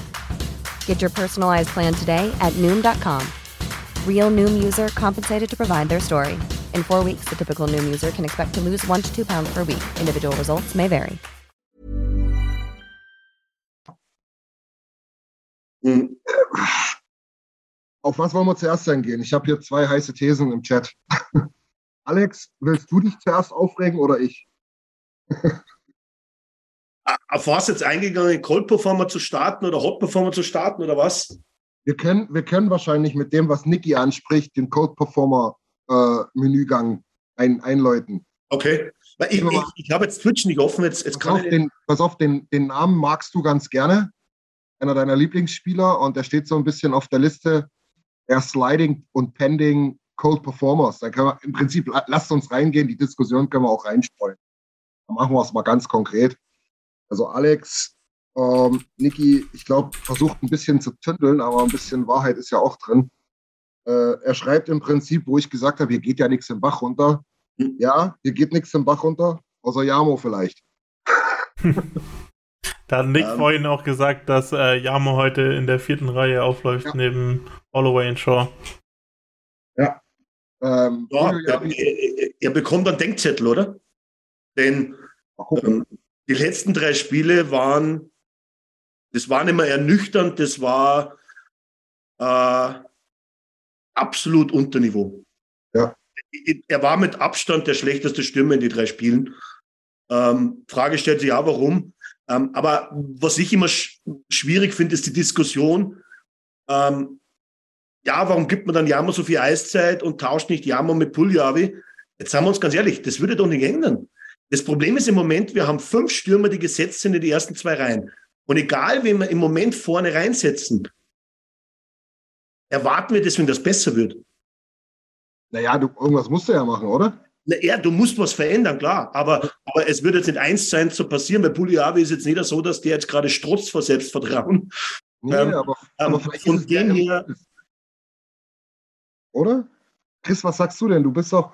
Get your personalized plan today at noom dot com. Real Noom user compensated to provide their story. In four weeks, the typical Noom user can expect to lose one to two pounds per week. Individual results may vary. Hm. Auf was wollen wir zuerst eingehen? Ich habe hier zwei heiße Thesen im Chat. Alex, willst du dich zuerst aufregen oder ich? Auf was jetzt eingegangen, Cold Performer zu starten oder Hot Performer zu starten oder was? Wir können, wir können wahrscheinlich mit dem, was Niki anspricht, den Cold Performer äh, Menügang ein, einläuten. Okay, weil ich, ich, ich habe jetzt Twitch nicht offen. Jetzt, jetzt pass, kann auf ich den, pass auf, den, den Namen magst du ganz gerne. Einer deiner Lieblingsspieler, und der steht so ein bisschen auf der Liste der Sliding und Pending Cold Performers. Da können wir im Prinzip, lasst uns reingehen, die Diskussion können wir auch reinstreuen. Dann machen wir es mal ganz konkret. Also Alex, ähm, Niki, ich glaube, versucht ein bisschen zu tündeln, aber ein bisschen Wahrheit ist ja auch drin. Äh, er schreibt im Prinzip, wo ich gesagt habe, hier geht ja nichts im Bach runter. Hm. Ja, hier geht nichts im Bach runter, außer Jamo vielleicht. Da hat Nick ähm, vorhin auch gesagt, dass äh, Jamo heute in der vierten Reihe aufläuft, ja, neben Holloway und Shaw. Ja. Ähm, ja, ja er, er bekommt einen Denkzettel, oder? Denn ähm, die letzten drei Spiele waren, das war nicht mehr ernüchternd, das war äh, absolut unter Niveau. Ja. Er war mit Abstand der schlechteste Stürmer in die drei Spielen. Ähm, Frage stellt sich ja, warum. Ähm, aber was ich immer sch- schwierig finde, ist die Diskussion. Ähm, ja, warum gibt man dann Jammer so viel Eiszeit und tauscht nicht Jammer mit Puljujärvi? Jetzt sagen wir uns ganz ehrlich, das würde doch nicht ändern. Das Problem ist im Moment, wir haben fünf Stürmer, die gesetzt sind in die ersten zwei Reihen. Und egal, wen wir im Moment vorne reinsetzen, erwarten wir deswegen, dass besser wird. Naja, du, irgendwas musst du ja machen, oder? Naja, du musst was verändern, klar. Aber, aber es wird jetzt nicht eins sein zu passieren. Bei Puljujärvi ist jetzt nicht so, dass der jetzt gerade strotzt vor Selbstvertrauen. Nee, ähm, aber, aber ähm, von dem her... Oder? Chris, was sagst du denn? Du bist doch...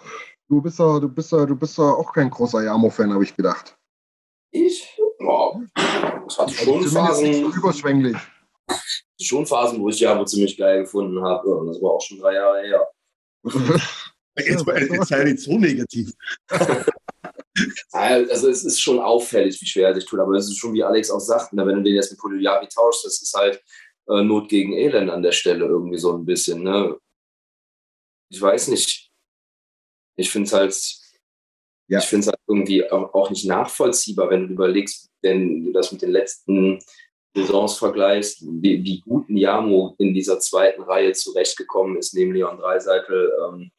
Du bist ja, du bist ja, du bist ja auch kein großer Jamo-Fan, habe ich gedacht. Ich? Boah, es hat schon also Phasen. So überschwänglich. Schon Phasen, wo ich Jamo ziemlich geil gefunden habe. Und das war auch schon drei Jahre her. Jetzt sei nicht so negativ. Also es ist schon auffällig, wie schwer er sich tut. Aber das ist schon, wie Alex auch sagt, wenn du den jetzt mit Puljujärvi tauschst, das ist halt äh, Not gegen Elend an der Stelle irgendwie so ein bisschen. Ne? Ich weiß nicht. Ich finde es halt, ja. Ich halt irgendwie auch, auch nicht nachvollziehbar, wenn du überlegst, wenn du das mit den letzten Saisons vergleichst, wie, wie gut Jamo in dieser zweiten Reihe zurechtgekommen ist, neben Leon Dreiseitel, ähm,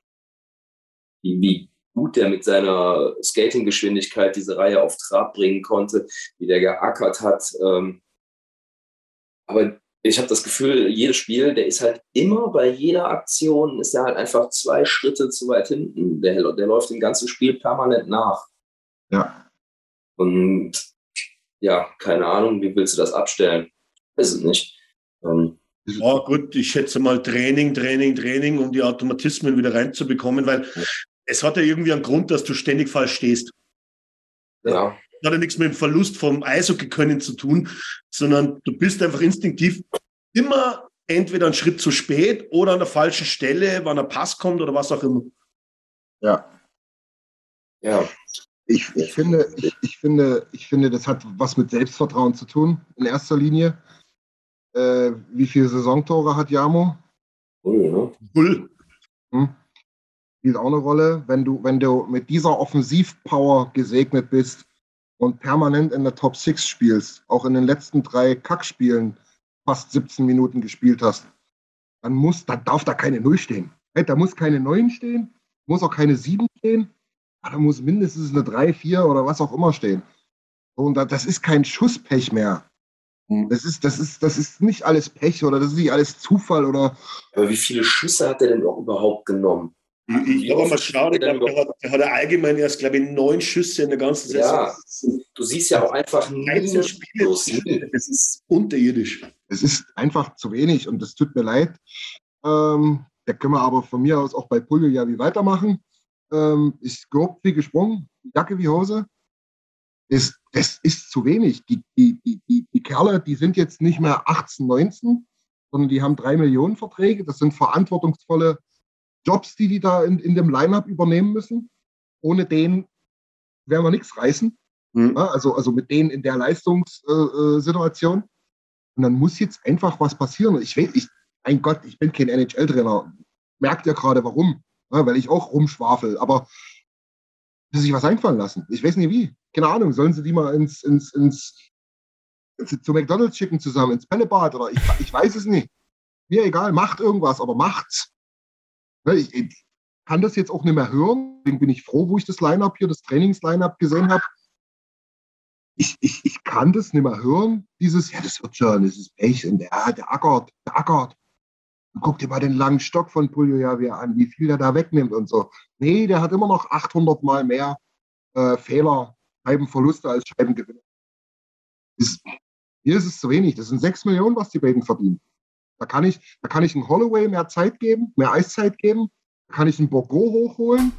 wie, wie gut der mit seiner Skatinggeschwindigkeit diese Reihe auf Trab bringen konnte, wie der geackert hat. Ähm, aber ich habe das Gefühl, jedes Spiel, der ist halt immer bei jeder Aktion, ist er halt einfach zwei Schritte zu weit hinten. Der, der läuft dem ganzen Spiel permanent nach. Ja. Und ja, keine Ahnung, wie willst du das abstellen? Weiß es nicht. Ähm, ja gut, ich schätze mal Training, Training, Training, um die Automatismen wieder reinzubekommen, weil ja. Es hat ja irgendwie einen Grund, dass du ständig falsch stehst. Ja. Das hat ja nichts mit dem Verlust vom Eishockey-Können zu tun, sondern du bist einfach instinktiv immer entweder einen Schritt zu spät oder an der falschen Stelle, wann ein Pass kommt oder was auch immer. Ja. Ja. Ich, ich, finde, ich, finde, ich finde, das hat was mit Selbstvertrauen zu tun, in erster Linie. Äh, wie viele Saisontore hat Jamo? Null, ne? Null. Spielt auch eine Rolle. Wenn du, wenn du mit dieser Offensivpower gesegnet bist und permanent in der Top Six spielst, auch in den letzten drei Kackspielen fast siebzehn Minuten gespielt hast, dann muss, dann darf da keine Null stehen. Da muss keine Neun stehen, muss auch keine Sieben stehen, da muss mindestens eine drei, vier oder was auch immer stehen. Und das ist kein Schusspech mehr. Das ist, das ist, das ist nicht alles Pech oder das ist nicht alles Zufall oder. Aber wie viele Schüsse hat er denn auch überhaupt genommen? Ich glaube, mal schauen, ich glaube, der hat, der hat allgemein erst, glaube ich, neun Schüsse in der ganzen Saison. Ja, du siehst ja auch einfach neunzehn Spiele. Das ist unterirdisch. Es ist einfach zu wenig und das tut mir leid. Ähm, da können wir aber von mir aus auch bei Puljujärvi weitermachen. Ähm, ist grob wie gesprungen, Jacke wie Hose. Das, das ist zu wenig. Die, die, die, die Kerle, die sind jetzt nicht mehr achtzehn, neunzehn, sondern die haben drei Millionen Verträge. Das sind verantwortungsvolle Jobs, die die da in, in dem Line-Up übernehmen müssen. Ohne den werden wir nichts reißen. Mhm. Ja, also, also mit denen in der Leistungssituation. Und dann muss jetzt einfach was passieren. Ich weiß, ich, mein Gott, ich bin kein N H L-Trainer. Merkt ja gerade, warum. Ja, weil ich auch rumschwafel. Aber muss sich was einfallen lassen. Ich weiß nicht wie. Keine Ahnung. Sollen sie die mal ins, ins, ins, ins zu McDonald's schicken zusammen, ins Pellebad? Oder ich, ich weiß es nicht. Mir egal. Macht irgendwas, aber macht's. Ich, ich kann das jetzt auch nicht mehr hören. Deswegen bin ich froh, wo ich das Line-Up hier, das Trainings-Line-Up gesehen habe. Ich, ich, ich kann das nicht mehr hören. Dieses, ja, das wird schon, das ist Pech. Und der, der ackert, der ackert. Und guck dir mal den langen Stock von Puljujärvi an, wie viel der da wegnimmt und so. Nee, der hat immer noch achthundert Mal mehr äh, Fehler, Scheibenverluste als Scheibengewinne. Das, hier ist es zu wenig. Das sind sechs Millionen, was die beiden verdienen. Da kann ich, da kann ich einen Holloway mehr Zeit geben, mehr Eiszeit geben. Da kann ich einen Borgo hochholen.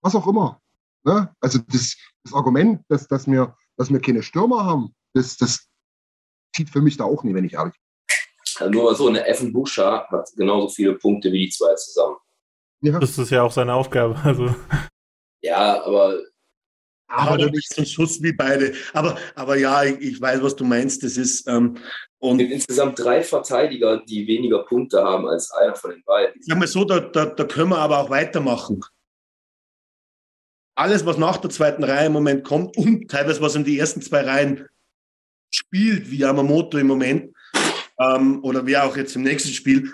Was auch immer. Ne? Also das, das Argument, dass, dass, wir, dass wir keine Stürmer haben, das, das zieht für mich da auch nie, wenn ich ehrlich bin. Also nur mal so, eine Evan Bouchard hat genauso viele Punkte wie die zwei zusammen. Ja. Das ist ja auch seine Aufgabe. Also. Ja, aber... Aber, aber nicht so ein Schuss wie beide. Aber, aber ja, ich, ich weiß, was du meinst. Das ist... Ähm, Und es gibt insgesamt drei Verteidiger, die weniger Punkte haben als einer von den beiden. Ich sag mal so, da, da, da können wir aber auch weitermachen. Alles, was nach der zweiten Reihe im Moment kommt und teilweise, was in die ersten zwei Reihen spielt, wie Yamamoto im Moment ähm, oder wer auch jetzt im nächsten Spiel,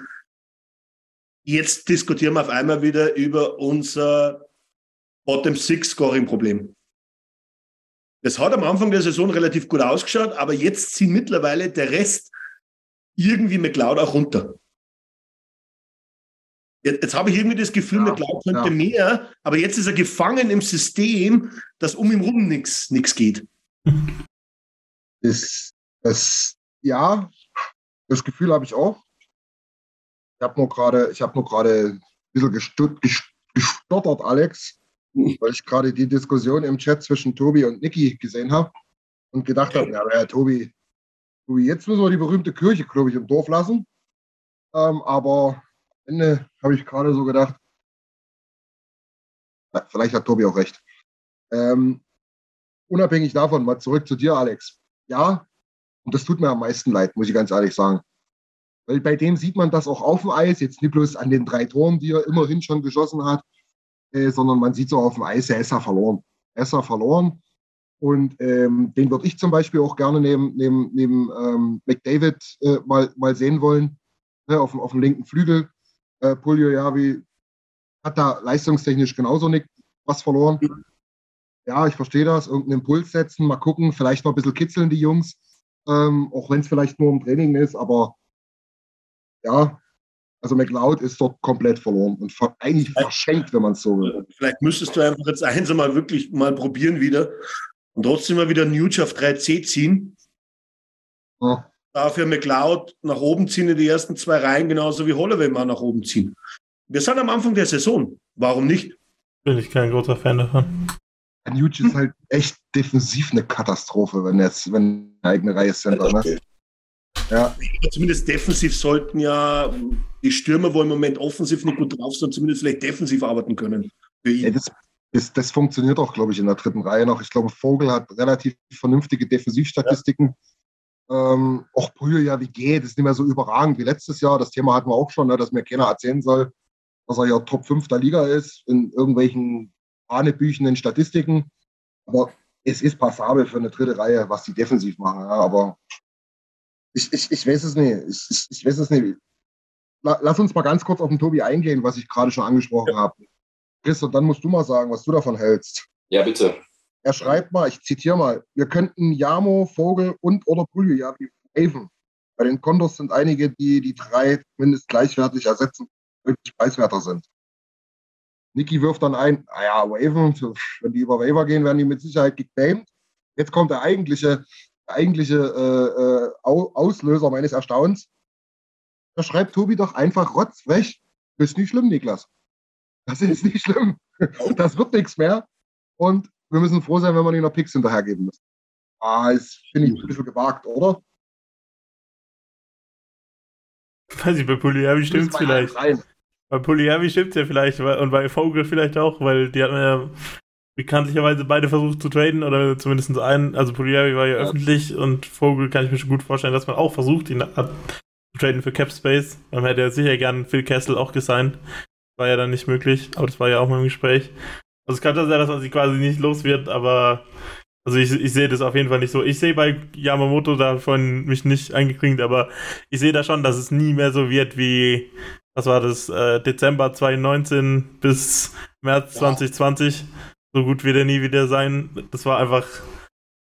jetzt diskutieren wir auf einmal wieder über unser Bottom-Six-Scoring-Problem. Das hat am Anfang der Saison relativ gut ausgeschaut, aber jetzt zieht mittlerweile der Rest irgendwie McLeod auch runter. Jetzt, jetzt habe ich irgendwie das Gefühl, ja, McLeod könnte ja mehr, aber jetzt ist er gefangen im System, dass um ihn rum nichts geht. Das, das, ja, das Gefühl habe ich auch. Ich habe nur gerade hab ein bisschen gestottert, gestottert, Alex. Weil ich gerade die Diskussion im Chat zwischen Tobi und Niki gesehen habe und gedacht habe, ja, ja Tobi, Tobi, jetzt müssen wir die berühmte Kirche, glaube ich, im Dorf lassen. Ähm, aber am Ende habe ich gerade so gedacht, na, vielleicht hat Tobi auch recht. Ähm, unabhängig davon, mal zurück zu dir, Alex. Ja, und das tut mir am meisten leid, muss ich ganz ehrlich sagen. Weil bei dem sieht man das auch auf dem Eis, jetzt nicht bloß an den drei Toren, die er immerhin schon geschossen hat, sondern man sieht so auf dem Eis, er ist ja verloren. Er ist ja verloren und ähm, den würde ich zum Beispiel auch gerne neben, neben, neben ähm, McDavid äh, mal, mal sehen wollen, ne, auf, auf dem linken Flügel. Äh, Puljujärvi hat da leistungstechnisch genauso nicht was verloren. Ja, ich verstehe das, irgendeinen Impuls setzen, mal gucken, vielleicht noch ein bisschen kitzeln die Jungs, ähm, auch wenn es vielleicht nur im Training ist, aber ja, also McLeod ist dort komplett verloren und eigentlich verschenkt, wenn man es so will. Vielleicht müsstest du einfach jetzt einsam mal wirklich mal probieren wieder und trotzdem mal wieder Nuge auf drei C ziehen. Ja. Dafür McLeod nach oben ziehen in die ersten zwei Reihen, genauso wie Holloway mal nach oben ziehen. Wir sind am Anfang der Saison. Warum nicht? Bin ich kein großer Fan davon. Nuge hm. ist halt echt defensiv eine Katastrophe, wenn jetzt wenn eine eigene Reihe ist. Ja. Zumindest defensiv sollten ja die Stürmer, wo im Moment offensiv nicht gut drauf sind, zumindest vielleicht defensiv arbeiten können. Für ihn. Ja, das, ist, das funktioniert auch, glaube ich, in der dritten Reihe noch. Ich glaube, Vogel hat relativ vernünftige Defensivstatistiken. Ja. Ähm, auch Puljujärvi geht, ist nicht mehr so überragend wie letztes Jahr. Das Thema hatten wir auch schon, ne, dass mir keiner erzählen soll, dass er ja Top fünf der Liga ist, in irgendwelchen hanebüchenden Statistiken. Aber es ist passabel für eine dritte Reihe, was die defensiv machen. Ja, aber ich, ich, ich weiß es nicht. Ich, ich, ich weiß es nicht. Lass uns mal ganz kurz auf den Tobi eingehen, was ich gerade schon angesprochen ja. habe. Chris, und dann musst du mal sagen, was du davon hältst. Ja, bitte. Er schreibt mal, ich zitiere mal, wir könnten Yamo, Vogel und oder Puljujärvi waven. Bei den Condors sind einige, die die drei mindestens gleichwertig ersetzen, wirklich preiswerter sind. Niki wirft dann ein, naja, waven, wenn die über Waiver gehen, werden die mit Sicherheit geclaimed. Jetzt kommt der eigentliche, der eigentliche äh, äh, Auslöser meines Erstaunens. Da schreibt Tobi doch einfach rotzfrech, das ist nicht schlimm, Niklas. Das ist nicht schlimm. Das wird nichts mehr. Und wir müssen froh sein, wenn wir nicht noch Picks hinterhergeben müssen. Ah, das finde ich ein bisschen gewagt, oder? Weiß ich, bei Puljujärvi stimmt es vielleicht. Bei Puljujärvi stimmt es ja vielleicht. Und bei Vogel vielleicht auch, weil die hatten ja bekanntlicherweise beide versucht zu traden oder zumindest einen. Also Puljujärvi war ja, ja öffentlich und Vogel kann ich mir schon gut vorstellen, dass man auch versucht, ihn zu traden für Capspace. Man hätte ja sicher gern Phil Kessel auch gesigned. War ja dann nicht möglich, aber das war ja auch mal im Gespräch. Also es kann das ja, dass man sich quasi nicht los wird, aber also ich, ich sehe das auf jeden Fall nicht so. Ich sehe bei Yamamoto davon mich nicht eingekriegt, aber ich sehe da schon, dass es nie mehr so wird wie, was war das, äh, Dezember zweitausendneunzehn bis März ja. zwanzig zwanzig. So gut wird er nie wieder sein. Das war einfach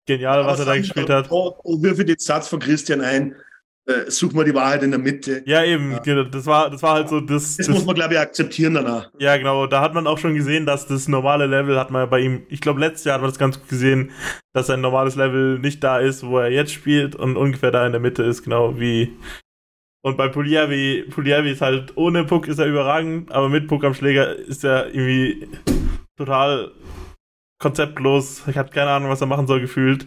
genial, ja, was er da gespielt hat. Würfe den Satz von Christian ein. Äh, such mal die Wahrheit in der Mitte. Ja, eben. Ja. Das war, das war halt so das... Das, das muss man, glaube ich, akzeptieren danach. Ja, genau. Da hat man auch schon gesehen, dass das normale Level hat man bei ihm... Ich glaube, letztes Jahr hat man das ganz gut gesehen, dass sein normales Level nicht da ist, wo er jetzt spielt und ungefähr da in der Mitte ist, genau wie... Und bei Puljujärvi, Puljujärvi ist halt... Ohne Puck ist er überragend, aber mit Puck am Schläger ist er irgendwie total konzeptlos. Ich habe keine Ahnung, was er machen soll, gefühlt.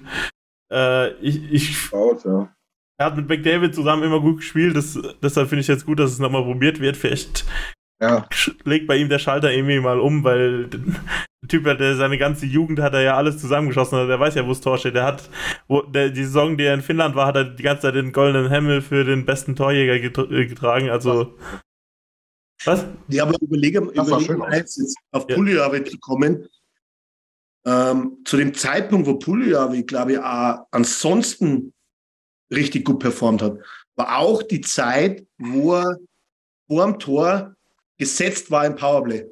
Äh, ich... ich Out, ja. Er hat mit McDavid zusammen immer gut gespielt, das, deshalb finde ich jetzt gut, dass es nochmal probiert wird. Vielleicht ja. legt bei ihm der Schalter irgendwie mal um, weil der Typ, der seine ganze Jugend hat er ja alles zusammengeschossen, der weiß ja, wo das Tor steht. Der hat, wo, der, die Saison, die er in Finnland war, hat er die ganze Zeit den goldenen Hemmel für den besten Torjäger getr- getragen, also... Was? Ja, aber überlege, überlege mal jetzt, auf ja. Puljujärvi zu kommen. Ähm, zu dem Zeitpunkt, wo Puljujärvi, glaube ich, auch ansonsten richtig gut performt hat, war auch die Zeit, wo er vor dem Tor gesetzt war im Powerplay.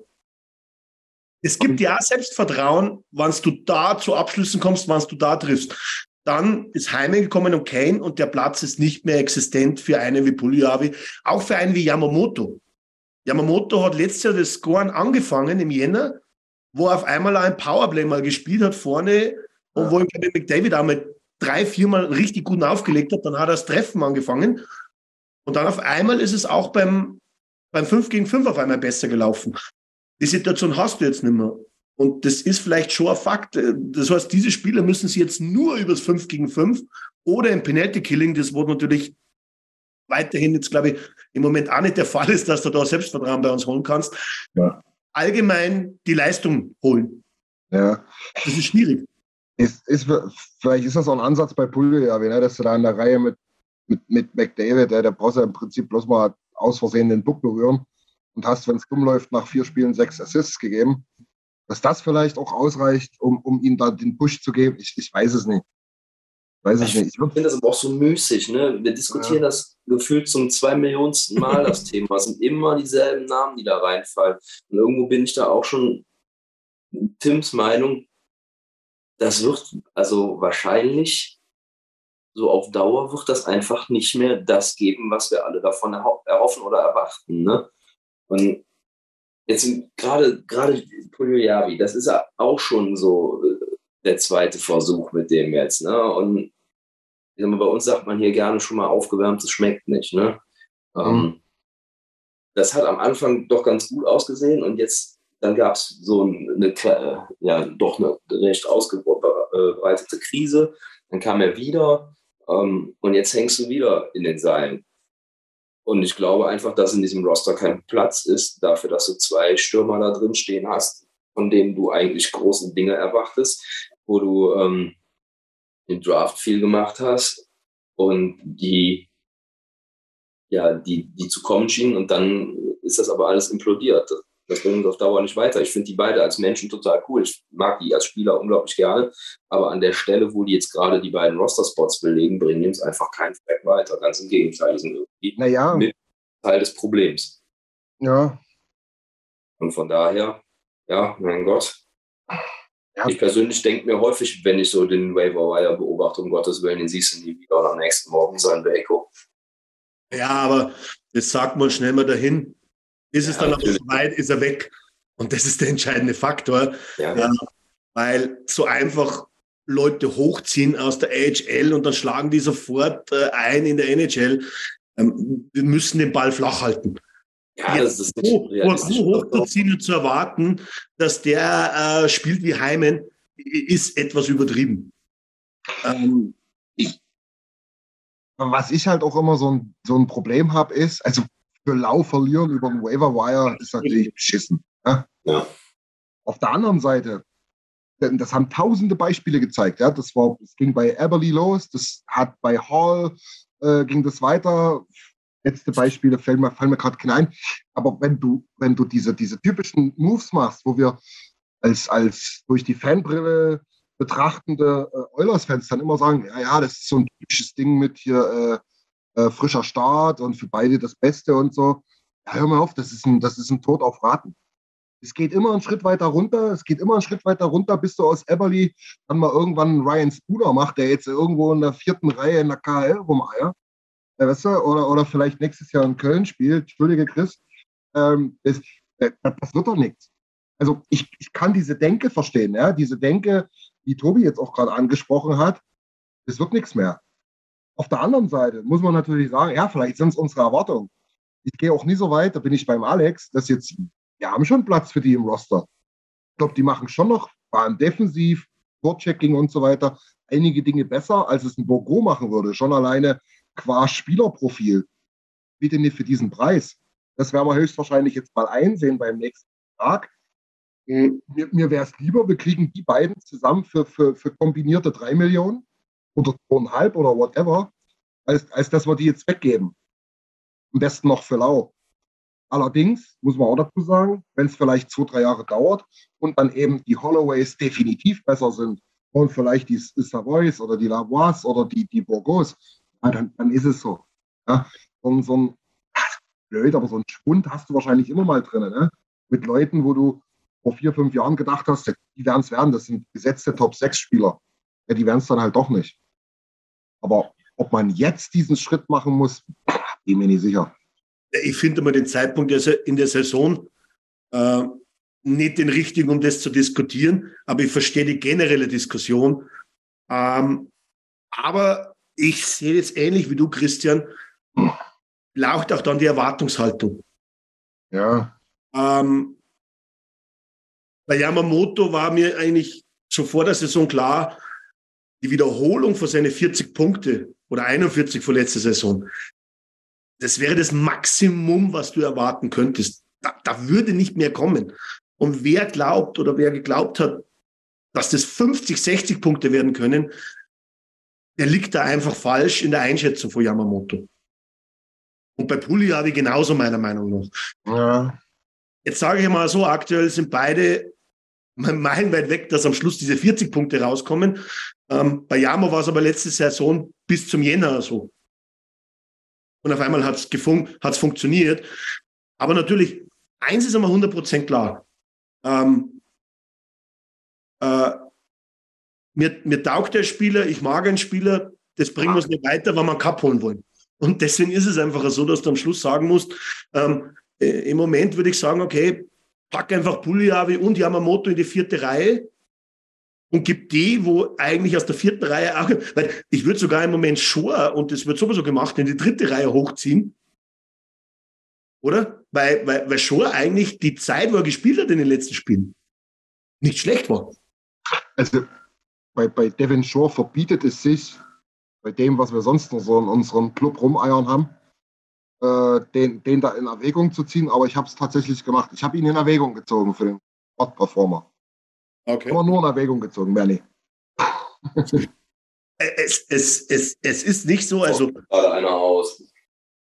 Es gibt ja auch Selbstvertrauen, wenn du da zu Abschlüssen kommst, wenn du da triffst. Dann ist Hyman gekommen und Kane und der Platz ist nicht mehr existent für einen wie Puljujärvi, auch für einen wie Yamamoto. Yamamoto hat letztes Jahr das Scoren angefangen im Jänner, wo er auf einmal ein Powerplay mal gespielt hat vorne und wo ihm McDavid auch mit drei, viermal richtig guten aufgelegt hat, dann hat er das Treffen angefangen und dann auf einmal ist es auch beim, beim fünf gegen fünf auf einmal besser gelaufen. Die Situation hast du jetzt nicht mehr und das ist vielleicht schon ein Fakt. Das heißt, diese Spieler müssen sie jetzt nur übers fünf gegen fünf oder im Penalty Killing, das wo natürlich weiterhin jetzt, glaube ich, im Moment auch nicht der Fall ist, dass du da Selbstvertrauen bei uns holen kannst, ja. allgemein die Leistung holen. Ja. Das ist schwierig. Ist, ist, vielleicht ist das auch ein Ansatz bei Puljujärvi, ne, dass du da in der Reihe mit, mit, mit McDavid, der brauchst ja im Prinzip bloß mal aus Versehen den Puck berühren und hast, wenn es dumm läuft, nach vier Spielen sechs Assists gegeben, dass das vielleicht auch ausreicht, um, um ihm da den Push zu geben, ich, ich weiß es nicht. Weiß ich nicht. Ich finde das aber auch so müßig, ne? Wir diskutieren ja. das gefühlt zum zwei Millionsten Mal, das Thema. Es sind immer dieselben Namen, die da reinfallen. Und irgendwo bin ich da auch schon Tims Meinung, das wird, also wahrscheinlich, so auf Dauer wird das einfach nicht mehr das geben, was wir alle davon erhoffen oder erwarten. Ne? Und jetzt gerade gerade Puljujärvi, das ist ja auch schon so der zweite Versuch mit dem jetzt. Ne? Und ich sag mal, bei uns sagt man hier gerne schon mal aufgewärmt, es schmeckt nicht. Ne? Mhm. Das hat am Anfang doch ganz gut ausgesehen und jetzt dann gab es so eine, eine, ja, doch eine recht ausgebreitete Krise. Dann kam er wieder ähm, und jetzt hängst du wieder in den Seilen. Und ich glaube einfach, dass in diesem Roster kein Platz ist dafür, dass du zwei Stürmer da drin stehen hast, von denen du eigentlich großen Dinge erwartest, wo du ähm, im Draft viel gemacht hast und die, ja, die, die zu kommen schienen, und dann ist das aber alles implodiert. Das bringt uns auf Dauer nicht weiter. Ich finde die beide als Menschen total cool. Ich mag die als Spieler unglaublich gerne, aber an der Stelle, wo die jetzt gerade die beiden Roster-Spots belegen, bringen uns einfach keinen Track weiter. Ganz im Gegenteil, die sind irgendwie naja. mit Teil des Problems. Ja. Und von daher, ja, mein Gott. Ja. Ich persönlich denke mir häufig, wenn ich so den Waiver-Wire beobachte, um Gottes Willen, den siehst du nie wieder und am nächsten Morgen sein Echo. Ja, aber das sagt man schnell mal dahin. Ist es ja, dann auch so weit, ist er weg. Und das ist der entscheidende Faktor, ja, ja. weil so einfach Leute hochziehen aus der A H L und dann schlagen die sofort ein in der N H L. Wir müssen den Ball flach halten. Ja, ja, das ist nicht so, ja, das so hochzuziehen und zu erwarten, dass der äh, spielt wie Hyman, ist etwas übertrieben. Ähm, ich. Was ich halt auch immer so ein, so ein Problem habe, ist, also für Lau verlieren über den Waiver Wire ist natürlich beschissen. Ja? Ja. Auf der anderen Seite, das haben tausende Beispiele gezeigt. Ja? Das, war, das ging bei Eberle los, das hat bei Hall, äh, ging das weiter. Letzte Beispiele fallen mir, fallen mir gerade kein ein. Aber wenn du, wenn du diese, diese typischen Moves machst, wo wir als, als durch die Fanbrille betrachtende äh, Oilers-Fans dann immer sagen, ja, ja, das ist so ein typisches Ding mit hier, äh, Äh, frischer Start und für beide das Beste und so. Ja, hör mal auf, das ist ein, das ist ein Tod auf Raten. Es geht immer einen Schritt weiter runter, es geht immer einen Schritt weiter runter, bis du aus Eberle dann mal irgendwann einen Ryan Spooner macht, der jetzt irgendwo in der vierten Reihe in der K H L rumeiert. Ja, weißt du? Oder, oder vielleicht nächstes Jahr in Köln spielt. Entschuldige, Chris. Ähm, das, das wird doch nichts. Also ich, ich kann diese Denke verstehen, ja? Diese Denke, die Tobi jetzt auch gerade angesprochen hat, das wird nichts mehr. Auf der anderen Seite muss man natürlich sagen, ja, vielleicht sind es unsere Erwartungen. Ich gehe auch nie so weit, da bin ich beim Alex, dass jetzt, wir haben schon Platz für die im Roster. Ich glaube, die machen schon noch, waren defensiv, Vorchecking und so weiter, einige Dinge besser, als es ein Bourgo machen würde. Schon alleine qua Spielerprofil. Bitte nicht für diesen Preis. Das werden wir höchstwahrscheinlich jetzt mal einsehen beim nächsten Tag. Mir, mir wäre es lieber, wir kriegen die beiden zusammen für, für, für kombinierte drei Millionen. Oder zweieinhalb oder whatever, als, als dass wir die jetzt weggeben. Am besten noch für lau. Allerdings, muss man auch dazu sagen, wenn es vielleicht zwei, drei Jahre dauert und dann eben die Holloways definitiv besser sind und vielleicht die Savoys oder die Lavois oder die, die Bourgos, ja, dann, dann ist es so. Ja? Und so ein, ach, blöd, aber so ein Schwund hast du wahrscheinlich immer mal drin. Ne? Mit Leuten, wo du vor vier, fünf Jahren gedacht hast, die werden es werden, das sind gesetzte Top sechs Spieler. Ja, die werden es dann halt doch nicht. Aber ob man jetzt diesen Schritt machen muss, bin mir nicht sicher. Ich finde immer den Zeitpunkt in der Saison äh, nicht den richtigen, um das zu diskutieren. Aber ich verstehe die generelle Diskussion. Ähm, aber ich sehe jetzt ähnlich wie du, Christian, braucht auch dann die Erwartungshaltung. Ja. Ähm, bei Yamamoto war mir eigentlich schon vor der Saison klar, die Wiederholung von seinen vierzig Punkte oder einundvierzig von letzter Saison, das wäre das Maximum, was du erwarten könntest. Da, da würde nicht mehr kommen. Und wer glaubt oder wer geglaubt hat, dass das fünfzig, sechzig Punkte werden können, der liegt da einfach falsch in der Einschätzung von Yamamoto. Und bei Puljujärvi genauso, meiner Meinung nach. Ja. Jetzt sage ich mal so, aktuell sind beide meilenweit weg, dass am Schluss diese vierzig Punkte rauskommen. Ähm, bei Yamo war es aber letzte Saison bis zum Jänner so. Und auf einmal hat es gefun- hat's funktioniert. Aber natürlich, eins ist einmal hundert Prozent klar. Ähm, äh, mir, mir taugt der Spieler, ich mag einen Spieler, das bringt uns nicht weiter, weil wir einen Cup holen wollen. Und deswegen ist es einfach so, dass du am Schluss sagen musst, ähm, äh, im Moment würde ich sagen, okay, pack einfach Puljujärvi und Yamamoto in die vierte Reihe und gib die, wo eigentlich aus der vierten Reihe, auch, weil ich würde sogar im Moment Shore, und das wird sowieso gemacht, in die dritte Reihe hochziehen, oder? Weil, weil, weil Shore eigentlich die Zeit, wo er gespielt hat in den letzten Spielen, nicht schlecht war. Also bei, bei Devin Shore verbietet es sich, bei dem, was wir sonst noch so in unserem Club rumeiern haben, Den, den da in Erwägung zu ziehen, aber ich habe es tatsächlich gemacht. Ich habe ihn in Erwägung gezogen für den Hot Performer. Okay. Aber nur in Erwägung gezogen, Bernie. es, es, es, es ist nicht so, also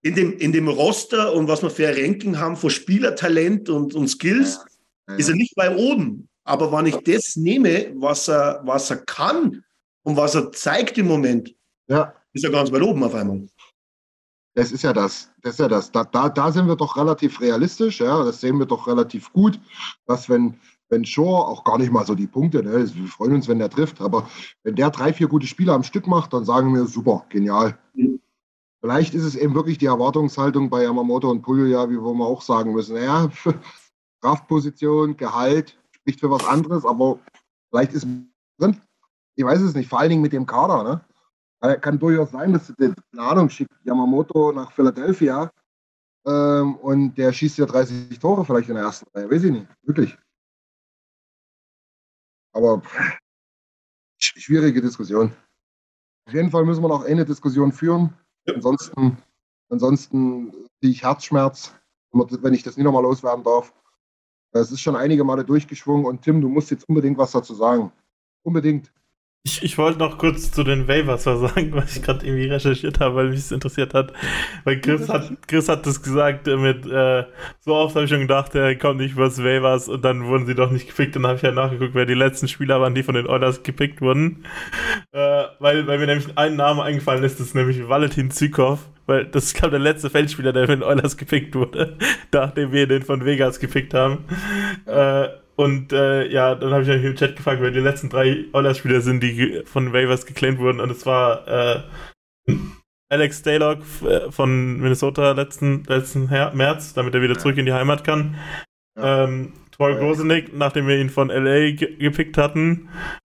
in dem, in dem Roster und was wir für ein Ranking haben vor Spielertalent und, und Skills, ja, ja, ja. ist er nicht bei oben. Aber wenn ich das nehme, was er, was er kann und was er zeigt im Moment, ja. ist er ganz bei oben auf einmal. Das ist ja das. das, ist ja das. Da, da, da sind wir doch relativ realistisch, ja. Das sehen wir doch relativ gut, dass wenn, wenn Shore, auch gar nicht mal so die Punkte, ne? Wir freuen uns, wenn der trifft, aber wenn der drei, vier gute Spiele am Stück macht, dann sagen wir, super, genial. Mhm. Vielleicht ist es eben wirklich die Erwartungshaltung bei Yamamoto und Puljujärvi, wo wir auch sagen müssen, naja, Kraftposition, Gehalt, spricht für was anderes, aber vielleicht ist drin. Ich weiß es nicht, vor allen Dingen mit dem Kader, ne? Kann durchaus sein, dass du, keine Ahnung, schickt Yamamoto nach Philadelphia ähm, und der schießt ja dreißig Tore vielleicht in der ersten Reihe. Weiß ich nicht, wirklich. Aber pff, schwierige Diskussion. Auf jeden Fall müssen wir noch eine Diskussion führen. Ansonsten, ansonsten ziehe ich Herzschmerz, wenn ich das nicht nochmal loswerden darf. Es ist schon einige Male durchgeschwungen und Tim, du musst jetzt unbedingt was dazu sagen. Unbedingt. Ich, ich wollte noch kurz zu den Waivers was sagen, was ich gerade irgendwie recherchiert habe, weil mich es interessiert hat. Weil Chris hat, Chris hat das gesagt mit, äh, so oft habe ich schon gedacht, er kommt nicht übers Waivers und dann wurden sie doch nicht gepickt. Und dann habe ich ja nachgeguckt, wer die letzten Spieler waren, die von den Oilers gepickt wurden. Äh, weil, weil mir nämlich ein Name eingefallen ist, das ist nämlich Valentin Zykov. Weil das ist, glaube ich, der letzte Feldspieler, der von den Oilers gepickt wurde, nachdem wir den von Vegas gepickt haben. Äh, Und äh, ja, dann habe ich euch im Chat gefragt, wer die letzten drei Oilers-Spieler sind, die von Waivers geclaimt wurden. Und es war äh, Alex Daylock von Minnesota letzten, letzten Her- März, damit er wieder zurück in die Heimat kann. Ja. Ähm, Troy Grosenick, nachdem wir ihn von L A ge- gepickt hatten.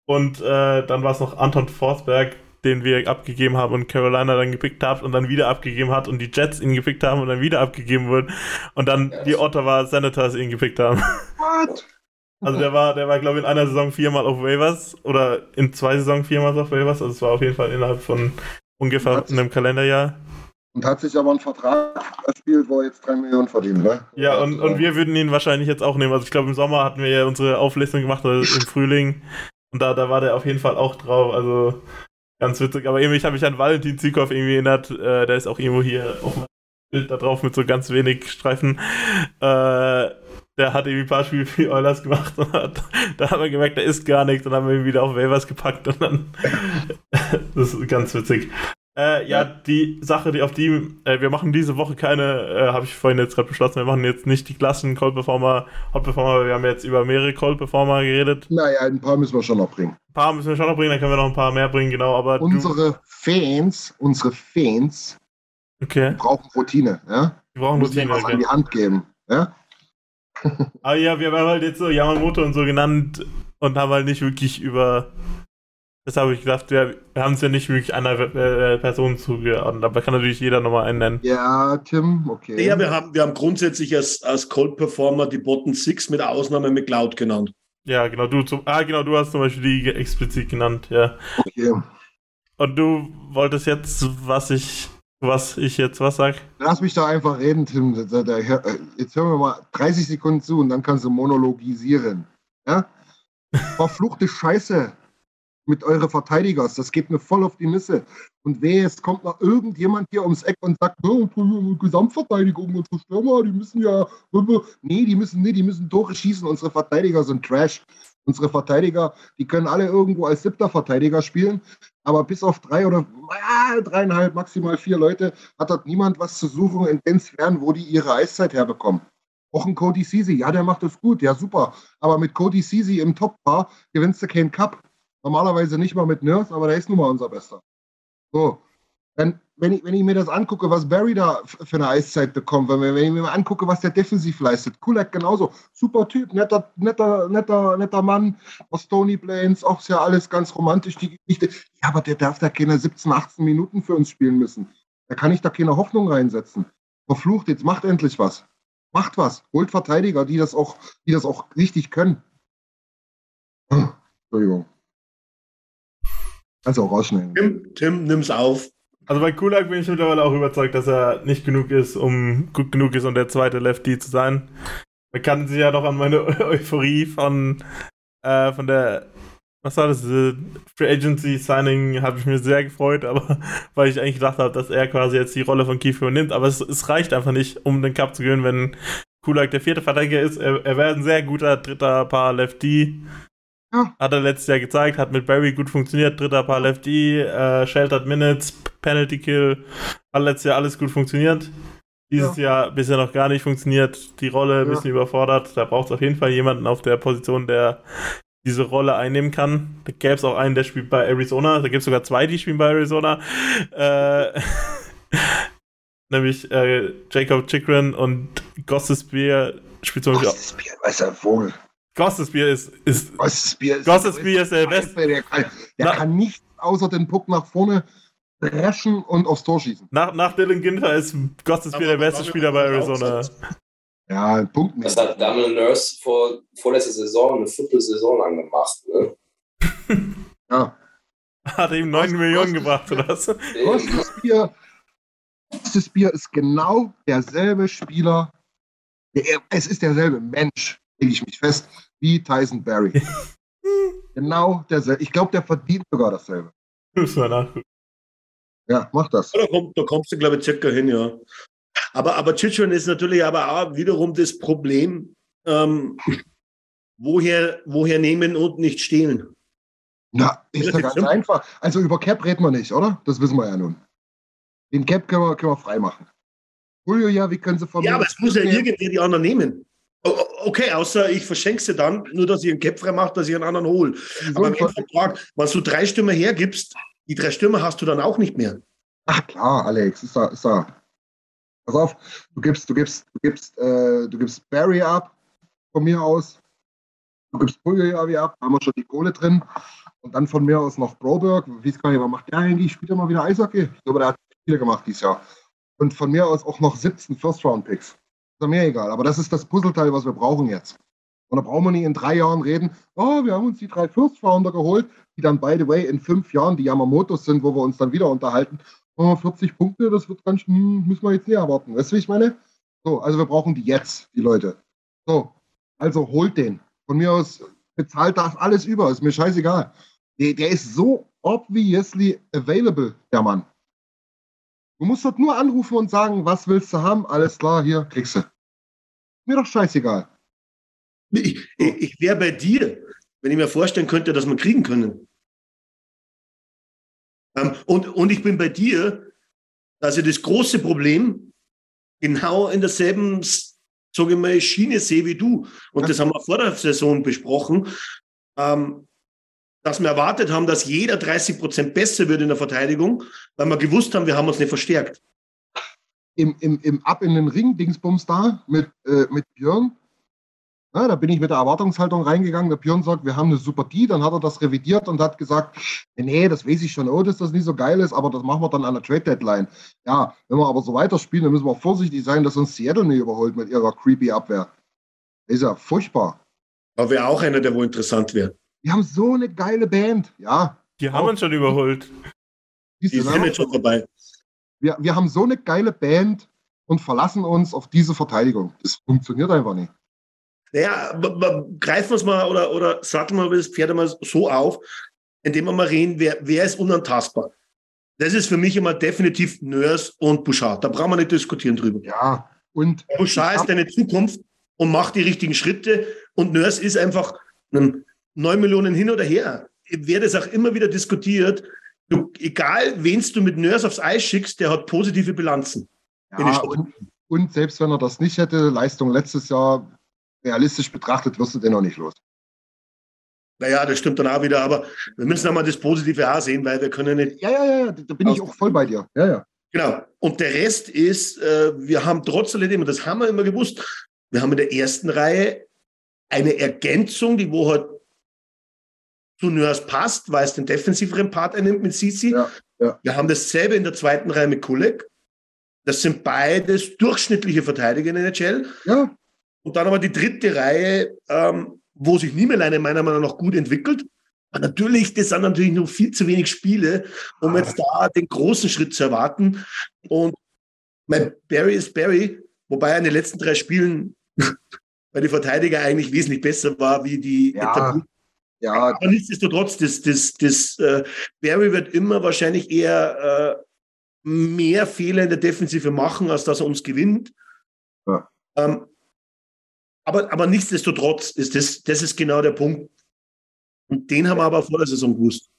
Und äh, dann war es noch Anton Forsberg, den wir abgegeben haben und Carolina dann gepickt hat und dann wieder abgegeben hat und die Jets ihn gepickt haben und dann wieder abgegeben wurden und dann yes. die Ottawa Senators ihn gepickt haben. What? Also der war, der war, glaube ich, in einer Saison viermal auf Waivers oder in zwei Saisonen viermal auf Waivers. Also es war auf jeden Fall innerhalb von ungefähr einem Kalenderjahr. Und hat sich aber einen Vertrag erspielt, wo er jetzt drei Millionen verdient, ne? Ja, und, und wir würden ihn wahrscheinlich jetzt auch nehmen. Also ich glaube, im Sommer hatten wir ja unsere Auflistung gemacht, also im Frühling. Und da, da war der auf jeden Fall auch drauf. Also ganz witzig. Aber irgendwie, ich habe mich an Valentin Zykov irgendwie erinnert. Äh, der ist auch irgendwo hier auf dem Bild da drauf mit so ganz wenig Streifen. Äh... Der hat irgendwie ein paar Spiele für die Oilers gemacht und hat, da haben wir gemerkt, da ist gar nichts und haben wir ihn wieder auf Waivers gepackt und dann. Das ist ganz witzig. Äh, ja, die Sache, die auf die. Äh, wir machen diese Woche keine, äh, habe ich vorhin jetzt gerade beschlossen, wir machen jetzt nicht die klassischen Call Performer, Hot Performer, wir haben jetzt über mehrere Call Performer geredet. Naja, ein paar müssen wir schon noch bringen. Ein paar müssen wir schon noch bringen, dann können wir noch ein paar mehr bringen, genau. Aber unsere du- Fans, unsere Fans okay. brauchen Routine, ja? Die brauchen Routine. Wir müssen was okay. an die Hand geben, ja? Aber ja, wir haben halt jetzt so Yamamoto und so genannt und haben halt nicht wirklich über. Das habe ich gedacht, wir haben es ja nicht wirklich einer äh, Person zugeordnet, aber kann natürlich jeder nochmal einen nennen. Ja, Tim, okay. Ja, wir haben, wir haben grundsätzlich als, als Cold Performer die Bottom Six mit Ausnahme McLeod genannt. Ja, genau, du zum, ah, genau, du hast zum Beispiel die explizit genannt, ja. Okay. Und du wolltest jetzt, was ich. Was ich jetzt was sag? Lass mich da einfach reden, Tim. Jetzt hören wir mal dreißig Sekunden zu und dann kannst du monologisieren. Ja? Verfluchte Scheiße mit euren Verteidigers. Das geht mir voll auf die Nüsse. Und wehe, es kommt noch irgendjemand hier ums Eck und sagt, oh, Gesamtverteidigung, unsere Stürmer, die müssen ja... Nee, die müssen nee, die müssen Tore schießen. Unsere Verteidiger sind Trash. Unsere Verteidiger, die können alle irgendwo als siebter Verteidiger spielen, aber bis auf drei oder ah, dreieinhalb, maximal vier Leute hat dort niemand was zu suchen in den Sphären, wo die ihre Eiszeit herbekommen. Auch ein Cody Ceci, ja, der macht es gut, ja, super. Aber mit Cody Ceci im Top-Paar gewinnst du keinen Cup. Normalerweise nicht mal mit Nurse, aber der ist nun mal unser Bester. So, dann, wenn ich, wenn ich mir das angucke, was Barry da für eine Eiszeit bekommt, wenn, wenn ich mir mal angucke, was der defensiv leistet, Kulak genauso, super Typ, netter, netter, netter, netter Mann aus Stony Plains, auch ist ja alles ganz romantisch, die Geschichte. Ja, aber der darf da keine siebzehn, achtzehn Minuten für uns spielen müssen. Da kann ich da keine Hoffnung reinsetzen. Verflucht, jetzt macht endlich was. Macht was. Holt Verteidiger, die das auch, die das auch richtig können. Entschuldigung. Kannst du auch rausschneiden. Tim, Tim, nimm's auf. Also bei Kulak bin ich mittlerweile auch überzeugt, dass er nicht genug ist, um gut genug ist, um der zweite Lefty zu sein. Man kann sich ja noch an meine Euphorie von, äh, von der, was war das, Free Agency Signing, habe ich mir sehr gefreut, aber weil ich eigentlich gedacht habe, dass er quasi jetzt die Rolle von Keefe übernimmt, aber es, es reicht einfach nicht, um den Cup zu gewinnen, wenn Kulak der vierte Verteidiger ist. Er, er wäre ein sehr guter dritter Paar Lefty. Ja. Hat er letztes Jahr gezeigt, hat mit Barry gut funktioniert, dritter Paar Lefty, äh, Sheltered Minutes, Penalty Kill, hat letztes Jahr alles gut funktioniert. Dieses ja. Jahr bisher noch gar nicht funktioniert, die Rolle ein ja. bisschen überfordert. Da braucht es auf jeden Fall jemanden auf der Position, der diese Rolle einnehmen kann. Da gäbe es auch einen, der spielt bei Arizona. Da gibt es sogar zwei, die spielen bei Arizona. Äh, nämlich äh, Jacob Chikrin und Gostisbehere spielt zum Beispiel auch. Gostisbehere, weiß er wohl. Gostisbehere ist, ist, Gostisbehere ist, Gostisbehere ist der Beste. Der kann, der kann nichts außer den Puck nach vorne dreschen und aufs Tor schießen. Nach, nach Dylan Günther ist Gostisbehere der beste Spieler bei Arizona. Ja, Punkt nicht. Das hat Darnell Nurse vor, vorletzte Saison eine Viertelsaison lang gemacht. Ne? ja. Hat ihm neun Millionen gebracht, oder was? Gostisbehere Gostisbehere ist genau derselbe Spieler. Der, es ist derselbe Mensch, lege ich mich fest, wie Tyson Barrie. genau derselbe. Ich glaube, der verdient sogar dasselbe. Müssen wir nachgucken. Ja, mach das. Da, komm, da kommst du, glaube ich, circa hin, ja. Aber, aber Chichon ist natürlich aber auch wiederum das Problem, ähm, woher, woher nehmen und nicht stehlen. Na, ist ja ganz einfach. Also über Cap reden wir nicht, oder? Das wissen wir ja nun. Den Cap können wir, können wir freimachen. Julio, ja, wie können sie von Ja, aber es muss ja irgendwie die anderen nehmen. Okay, außer ich verschenke sie dann, nur dass ich einen Cap freimache, dass ich einen anderen hole. Aber im Vertrag, wenn du drei Stürmer hergibst, die drei Stürmer hast du dann auch nicht mehr. Ach klar, Alex, ist da, ist da. Pass auf, du gibst, du gibst, du gibst, äh, du gibst Barry ab, von mir aus. Du gibst Puljujärvi ab, da haben wir schon die Kohle drin. Und dann von mir aus noch Broberg. Wie es gar nicht, was macht der eigentlich? Spielt er mal wieder Eishockey? Ich glaube, der hat viele gemacht dieses Jahr. Und von mir aus auch noch siebzehn First-Round-Picks. Ist mir egal. Aber das ist das Puzzleteil, was wir brauchen jetzt. Und da brauchen wir nicht in drei Jahren reden, oh, wir haben uns die drei First-Rounder geholt, die dann, by the way, in fünf Jahren die Yamamotos sind, wo wir uns dann wieder unterhalten. Oh, vierzig Punkte, das wird ganz schön, müssen wir jetzt nicht erwarten. Weißt du, wie ich meine? So, also wir brauchen die jetzt, die Leute. So, also holt den. Von mir aus bezahlt das alles über, ist mir scheißegal. Der, der ist so obviously available, der Mann. Du musst dort nur anrufen und sagen, was willst du haben? Alles klar, hier, kriegst du. Mir doch scheißegal. Ich, ich, ich wäre bei dir, wenn ich mir vorstellen könnte, dass wir kriegen können. Ähm, und, und ich bin bei dir, dass ich das große Problem genau in derselben, sage ich mal, Schiene sehe wie du. Und das haben wir vor der Saison besprochen, ähm, dass wir erwartet haben, dass jeder dreißig Prozent besser wird in der Verteidigung, weil wir gewusst haben, wir haben uns nicht verstärkt. Im, im, im Ab in den Ring Dingsbums da mit, äh, mit Björn. Na, da bin ich mit der Erwartungshaltung reingegangen. Der Björn sagt, wir haben eine super D. Dann hat er das revidiert und hat gesagt, nee, das weiß ich schon, oh, dass das nicht so geil ist, aber das machen wir dann an der Trade-Deadline. Ja, wenn wir aber so weiterspielen, dann müssen wir vorsichtig sein, dass uns Seattle nicht überholt mit ihrer creepy Abwehr. Das ist ja furchtbar. Aber wäre auch einer, der wohl interessant wäre. Die haben so eine geile Band, ja. Die haben uns schon überholt. Die sind jetzt schon vorbei. Wir, wir haben so eine geile Band und verlassen uns auf diese Verteidigung. Das funktioniert einfach nicht. Naja, b- b- greifen wir es mal oder, oder satteln wir das Pferd mal so auf, indem wir mal reden, wer, wer ist unantastbar. Das ist für mich immer definitiv Nurse und Bouchard. Da brauchen wir nicht diskutieren drüber. Ja, und Bouchard ist deine Zukunft und macht die richtigen Schritte. Und Nurse ist einfach neun Millionen hin oder her. Wer das auch immer wieder diskutiert, du, egal, wen du mit Nurse aufs Eis schickst, der hat positive Bilanzen. Ja, und, und selbst wenn er das nicht hätte, Leistung letztes Jahr, realistisch betrachtet wirst du den noch nicht los. Naja, das stimmt dann auch wieder, aber wir müssen auch mal das Positive auch sehen, weil wir können nicht... Ja, ja, ja, da bin ich auch voll bei dir. Ja, ja. Genau. Und der Rest ist, äh, wir haben trotz alledem, und das haben wir immer gewusst, wir haben in der ersten Reihe eine Ergänzung, die wo halt zu Nurse passt, weil es den defensiveren Part einnimmt mit Ceci. Ja, ja. Wir haben dasselbe in der zweiten Reihe mit Kulak. Das sind beides durchschnittliche Verteidiger in der N H L. Ja. Und dann aber die dritte Reihe, ähm, wo sich Niemelein meiner Meinung nach gut entwickelt. Aber natürlich, das sind natürlich nur viel zu wenig Spiele, um jetzt da den großen Schritt zu erwarten. Und mein Barry ist Barry, wobei er in den letzten drei Spielen weil die Verteidiger eigentlich wesentlich besser war wie die ja. etablierten. Ja. Aber nichtsdestotrotz, das, das, das, äh, Barry wird immer wahrscheinlich eher äh, mehr Fehler in der Defensive machen, als dass er uns gewinnt. Ja. Ähm, aber, aber nichtsdestotrotz, ist das, das ist genau der Punkt. Und den haben wir aber vor der Saison gewusst.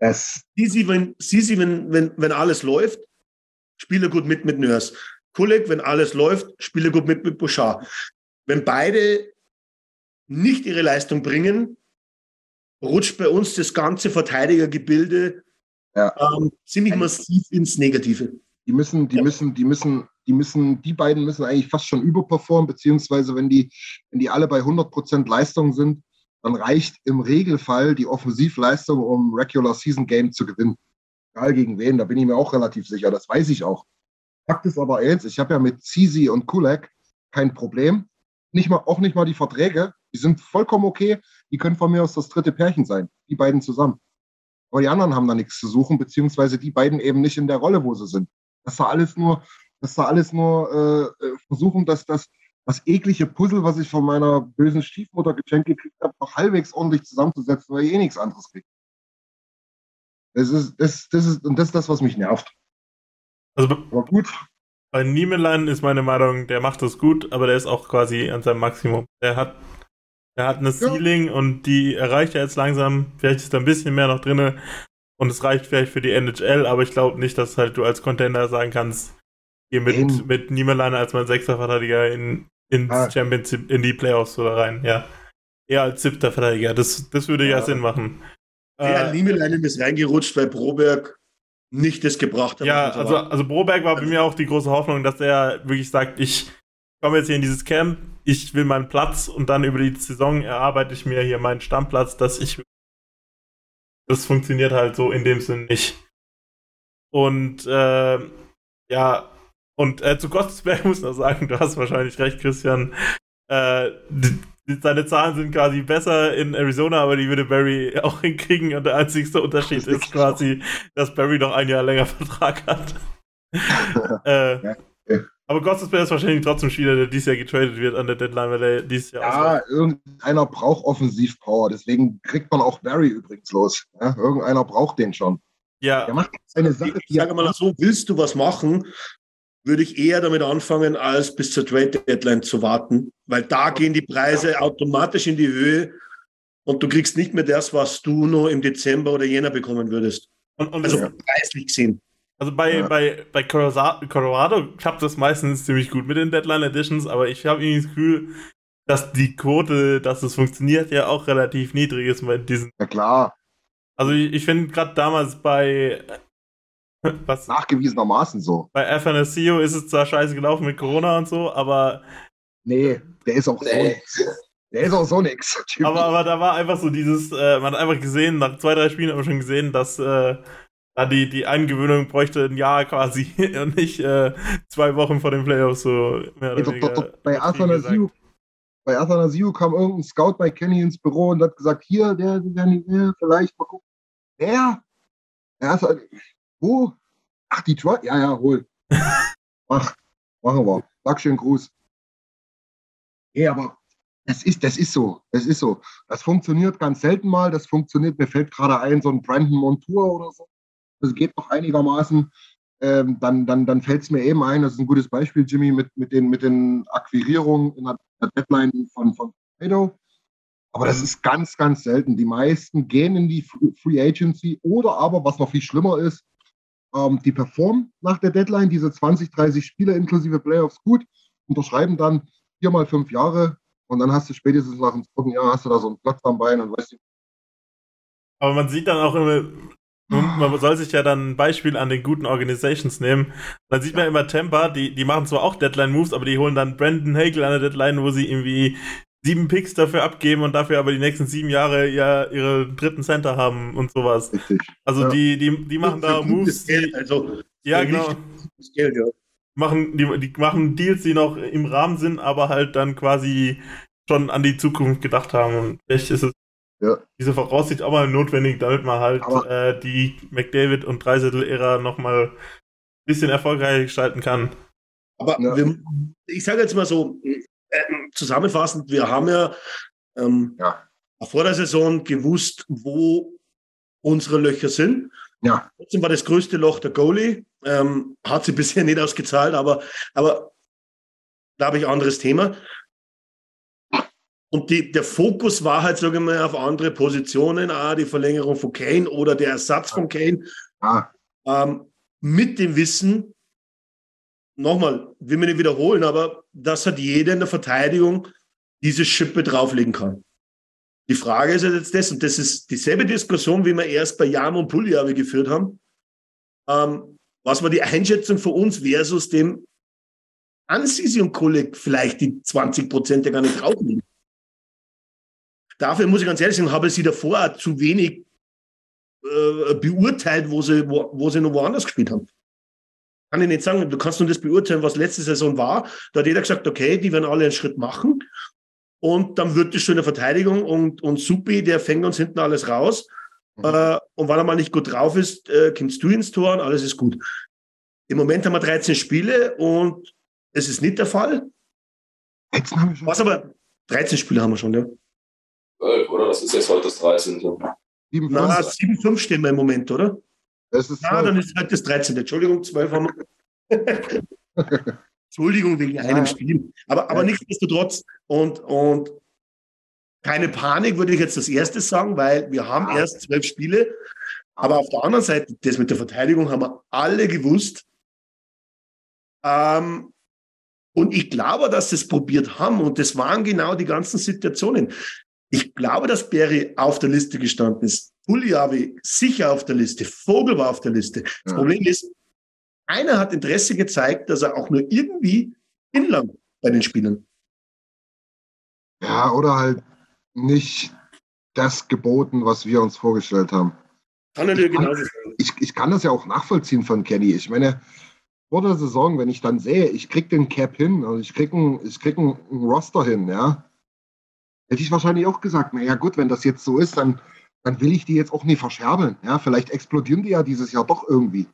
Yes. Sisi, wenn, Sisi, wenn, wenn, wenn alles läuft, spiele gut mit mit Nurse. Kulek, wenn alles läuft, spiele gut mit mit Bouchard. Wenn beide nicht ihre Leistung bringen, rutscht bei uns das ganze Verteidigergebilde ja. ähm, ziemlich massiv ins Negative. Die müssen, die ja. müssen, die müssen, die müssen, die beiden müssen eigentlich fast schon überperformen, beziehungsweise wenn die, wenn die alle bei hundert Prozent Leistung sind, dann reicht im Regelfall die Offensivleistung, um Regular Season Game zu gewinnen. Egal gegen wen, da bin ich mir auch relativ sicher, das weiß ich auch. Fakt ist aber jetzt, ich habe ja mit Ceci und Kulak kein Problem. Nicht mal, auch nicht mal die Verträge, die sind vollkommen okay. Die können von mir aus das dritte Pärchen sein, die beiden zusammen. Aber die anderen haben da nichts zu suchen, beziehungsweise die beiden eben nicht in der Rolle, wo sie sind. Das war alles nur, das war alles nur äh, versuchen, dass das, das eklige Puzzle, was ich von meiner bösen Stiefmutter geschenkt gekriegt habe, noch halbwegs ordentlich zusammenzusetzen, weil ich eh nichts anderes kriege. Das ist, das, das ist, und das ist das, was mich nervt. Also aber gut. Bei Niemelein ist meine Meinung, der macht das gut, aber der ist auch quasi an seinem Maximum. Der hat, der hat eine ja. Ceiling und die erreicht er jetzt langsam. Vielleicht ist da ein bisschen mehr noch drin und es reicht vielleicht für die N H L, aber ich glaube nicht, dass halt du als Contender sagen kannst, hier mit, ähm. mit Niemelein als mein sechster Verteidiger in ins ah. Championship, in die Playoffs oder rein, ja. Eher als siebter Verteidiger, das, das würde ja, ja Sinn machen. Ja, äh, Niemeleinen ist reingerutscht, weil Broberg nicht das gebracht hat. Ja, also, also Broberg war bei mir auch die große Hoffnung, dass er wirklich sagt, ich komme jetzt hier in dieses Camp, ich will meinen Platz und dann über die Saison erarbeite ich mir hier meinen Stammplatz, dass ich... Das funktioniert halt so in dem Sinn nicht. Und äh, ja, und äh, zu Gottesberg muss ich noch sagen, du hast wahrscheinlich recht, Christian, äh, die, seine Zahlen sind quasi besser in Arizona, aber die würde Barry auch hinkriegen und der einzigste Unterschied ist quasi, dass Barry noch ein Jahr länger Vertrag hat. äh, aber Gottesberg ist wahrscheinlich trotzdem Spieler, der dieses Jahr getradet wird an der Deadline, weil er dieses Jahr Ja, ausmacht. Irgendeiner braucht Offensivpower, deswegen kriegt man auch Barry übrigens los. Ja, irgendeiner braucht den schon. Ja. Der macht seine Sache. Ich, ich sage mal so, willst du was machen, würde ich eher damit anfangen, als bis zur Trade-Deadline zu warten. Weil da gehen die Preise automatisch in die Höhe und du kriegst nicht mehr das, was du noch im Dezember oder Jänner bekommen würdest. Und, und also ja. preislich gesehen. Also bei, ja. bei, bei Colorado klappt das meistens ziemlich gut mit den Deadline-Editions, aber ich habe irgendwie das Gefühl, dass die Quote, dass es funktioniert, ja auch relativ niedrig ist bei diesen... Ja klar. Also ich, ich finde gerade damals bei... Was? Nachgewiesenermaßen so. Bei Afanasio ist es zwar scheiße gelaufen mit Corona und so, aber... Nee, der ist auch nee. so Der ist auch so nix. Aber, aber da war einfach so dieses, äh, man hat einfach gesehen, nach zwei, drei Spielen haben wir schon gesehen, dass äh, da die, die Eingewöhnung bräuchte ein Jahr quasi und nicht äh, zwei Wochen vor den Playoffs so mehr oder nee, doch, doch, doch. Bei Afanasio bei Afanasio kam irgendein Scout bei Kenny ins Büro und hat gesagt, hier, der, der, der vielleicht mal gucken. Wer? Er ist halt... Wo? Ach, Detroit? Ja, ja, hol. Mach, machen wir. Sag schönen Gruß. Nee, aber das ist, das ist so. Das ist so. Das funktioniert ganz selten mal. Das funktioniert, mir fällt gerade ein, so ein Brandon Montour oder so. Das geht noch einigermaßen. Ähm, dann dann, dann fällt es mir eben ein, das ist ein gutes Beispiel, Jimmy, mit, mit, den, mit den Akquirierungen in der, der Deadline von von Fredo. Aber das ist ganz, ganz selten. Die meisten gehen in die Free Agency oder aber, was noch viel schlimmer ist, die performen nach der Deadline, diese zwanzig, dreißig Spiele inklusive Playoffs gut, unterschreiben dann vier mal fünf Jahre und dann hast du spätestens nach dem zweiten Jahr hast du da so einen Platz am Bein und weißt du. Aber man sieht dann auch immer, man soll sich ja dann ein Beispiel an den guten Organizations nehmen. Dann sieht man ja immer Tampa, die, die machen zwar auch Deadline-Moves, aber die holen dann Brandon Hagel an der Deadline, wo sie irgendwie sieben Picks dafür abgeben und dafür aber die nächsten sieben Jahre ja ihre dritten Center haben und sowas. Richtig. Also ja. die, die, die machen da Moves. Geld, also ja, genau. Geld, ja. Machen, die, die machen Deals, die noch im Rahmen sind, aber halt dann quasi schon an die Zukunft gedacht haben. Und echt ist es ja. diese Voraussicht auch mal notwendig, damit man halt äh, die McDavid- und Dreisettel-Ära nochmal ein bisschen erfolgreicher gestalten kann. Aber ja. wir, ich sage jetzt mal so, äh, zusammenfassend, wir haben ja, ähm, ja vor der Saison gewusst, wo unsere Löcher sind. Ja. Trotzdem war das größte Loch der Goalie. Ähm, hat sie bisher nicht ausgezahlt, aber, aber da habe ich ein anderes Thema. Und die, der Fokus war halt, sage ich mal, auf andere Positionen, ah, die Verlängerung von Kane oder der Ersatz von Kane. Ah. Ähm, mit dem Wissen, nochmal, will mir nicht wiederholen, aber dass halt jeder in der Verteidigung diese Schippe drauflegen kann. Die Frage ist jetzt das, und das ist dieselbe Diskussion, wie wir erst bei Yam und Puljujärvi geführt haben, ähm, was war die Einschätzung für uns versus dem Ansisi und Kolleg vielleicht die zwanzig Prozent ja gar nicht drauflegen. Dafür muss ich ganz ehrlich sagen, habe ich sie davor auch zu wenig äh, beurteilt, wo sie, wo, wo sie noch woanders gespielt haben. Kann ich nicht sagen, du kannst nur das beurteilen, was letzte Saison war. Da hat jeder gesagt, okay, die werden alle einen Schritt machen. Und dann wird es schon in der Verteidigung und, und Supi, der fängt uns hinten alles raus. Mhm. Äh, und wenn er mal nicht gut drauf ist, äh, kommst du ins Tor und alles ist gut. Im Moment haben wir dreizehn Spiele und es ist nicht der Fall. Jetzt haben wir schon. Was aber? dreizehn Spiele haben wir schon, ja. zwölf, oder? Das ist jetzt heute das dreizehnte. sieben, Na, sieben fünf stehen wir im Moment, oder? Das ist ja, dann ist heute das dreizehnte. Entschuldigung, zwölf haben wir. Entschuldigung, wegen einem ja. Spiel. Aber, aber ja. Nichtsdestotrotz und, und keine Panik, würde ich jetzt das erste sagen, weil wir haben ja. erst zwölf Spiele. Aber auf der anderen Seite, das mit der Verteidigung haben wir alle gewusst. Ähm, und ich glaube, dass sie es probiert haben. Und das waren genau die ganzen Situationen. Ich glaube, dass Perry auf der Liste gestanden ist. Puljujärvi sicher auf der Liste. Vogel war auf der Liste. Das ja. Problem ist, einer hat Interesse gezeigt, dass er auch nur irgendwie hinlangt bei den Spielern. Ja, oder halt nicht das geboten, was wir uns vorgestellt haben. Kann er dir genauso sagen. Ich, ich kann das ja auch nachvollziehen von Kenny. Ich meine, vor der Saison, wenn ich dann sehe, ich krieg den Cap hin, also ich krieg einen, ich krieg einen Roster hin, ja. Hätte ich wahrscheinlich auch gesagt, naja gut, wenn das jetzt so ist, dann, dann will ich die jetzt auch nicht verscherbeln. Ja, vielleicht explodieren die ja dieses Jahr doch irgendwie.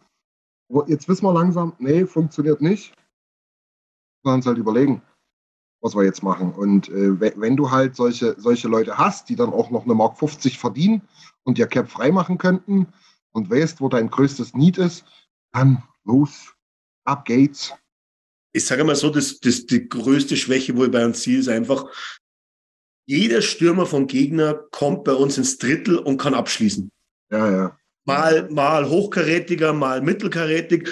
Aber jetzt wissen wir langsam, nee, funktioniert nicht. Wir müssen uns halt überlegen, was wir jetzt machen. Und äh, wenn du halt solche, solche Leute hast, die dann auch noch eine Mark fünfzig verdienen und ihr Cap freimachen könnten und weißt, wo dein größtes Need ist, dann los, ab geht's. Ich sage mal so, das, das, die größte Schwäche wohl bei uns ist einfach, jeder Stürmer vom Gegner kommt bei uns ins Drittel und kann abschließen. Ja, ja. Mal, mal hochkarätiger, mal mittelkarätig,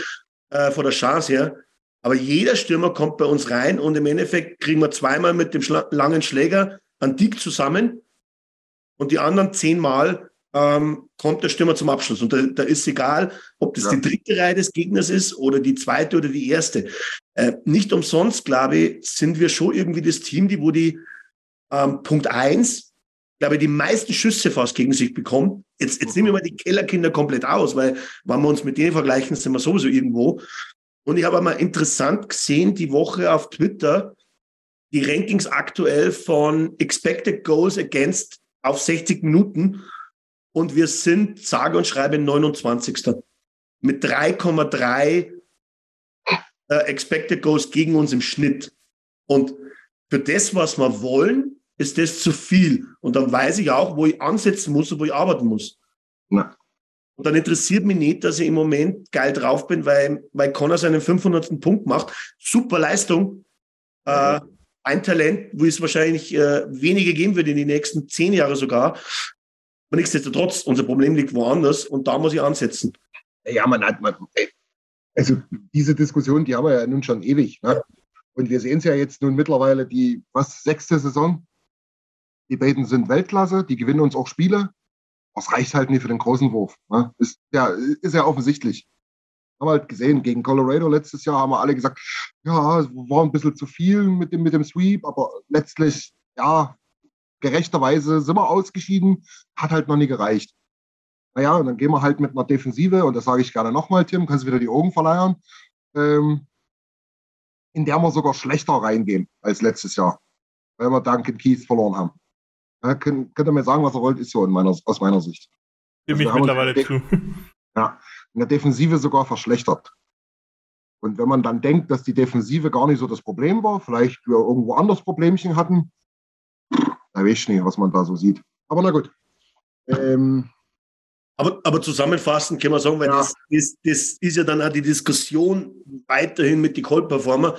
äh, von der Chance her. Aber jeder Stürmer kommt bei uns rein und im Endeffekt kriegen wir zweimal mit dem Schla- langen Schläger einen Dick zusammen und die anderen zehnmal ähm, kommt der Stürmer zum Abschluss. Und da, da ist egal, ob das ja. die dritte Reihe des Gegners ist oder die zweite oder die erste. Äh, nicht umsonst, glaube ich, sind wir schon irgendwie das Team, die wo die Ähm, Punkt eins, glaube ich, die meisten Schüsse fast gegen sich bekommt. Jetzt, jetzt nehmen wir mal die Kellerkinder komplett aus, weil wenn wir uns mit denen vergleichen, sind wir sowieso irgendwo. Und ich habe einmal interessant gesehen, die Woche auf Twitter, die Rankings aktuell von Expected Goals Against auf sechzig Minuten und wir sind, sage und schreibe, neunundzwanzigste mit drei Komma drei äh, Expected Goals gegen uns im Schnitt. Und für das, was wir wollen, ist das zu viel. Und dann weiß ich auch, wo ich ansetzen muss und wo ich arbeiten muss. Na. Und dann interessiert mich nicht, dass ich im Moment geil drauf bin, weil, weil Connor seinen fünfhundertsten Punkt macht. Super Leistung. Ja. Äh, ein Talent, wo es wahrscheinlich äh, wenige geben wird in den nächsten zehn Jahren sogar. Aber nichtsdestotrotz, unser Problem liegt woanders und da muss ich ansetzen. Ja, man hat, man, also diese Diskussion, die haben wir ja nun schon ewig. Ne? Und wir sehen es ja jetzt nun mittlerweile die, was, sechste Saison. Die beiden sind Weltklasse, die gewinnen uns auch Spiele. Das reicht halt nicht für den großen Wurf. Ne? Ist, ja, ist ja offensichtlich. Haben wir halt gesehen, gegen Colorado letztes Jahr haben wir alle gesagt, ja, es war ein bisschen zu viel mit dem, mit dem Sweep, aber letztlich, ja, gerechterweise sind wir ausgeschieden, hat halt noch nie gereicht. Naja, und dann gehen wir halt mit einer Defensive, und das sage ich gerne nochmal, Tim, kannst du wieder die Augen verleiern, ähm, in der wir sogar schlechter reingehen als letztes Jahr, weil wir Duncan Keith verloren haben. Ja, könnt, könnt ihr mir sagen, was ihr wollt, ist so in meiner, aus meiner Sicht. Stimme also ich mittlerweile zu. Ja, in der Defensive sogar verschlechtert. Und wenn man dann denkt, dass die Defensive gar nicht so das Problem war, vielleicht wir irgendwo anders Problemchen hatten, da weiß ich nicht, was man da so sieht. Aber na gut. Ähm, aber, aber zusammenfassend kann man sagen, weil ja. das, das, das ist ja dann auch die Diskussion weiterhin mit den Goal-Performer.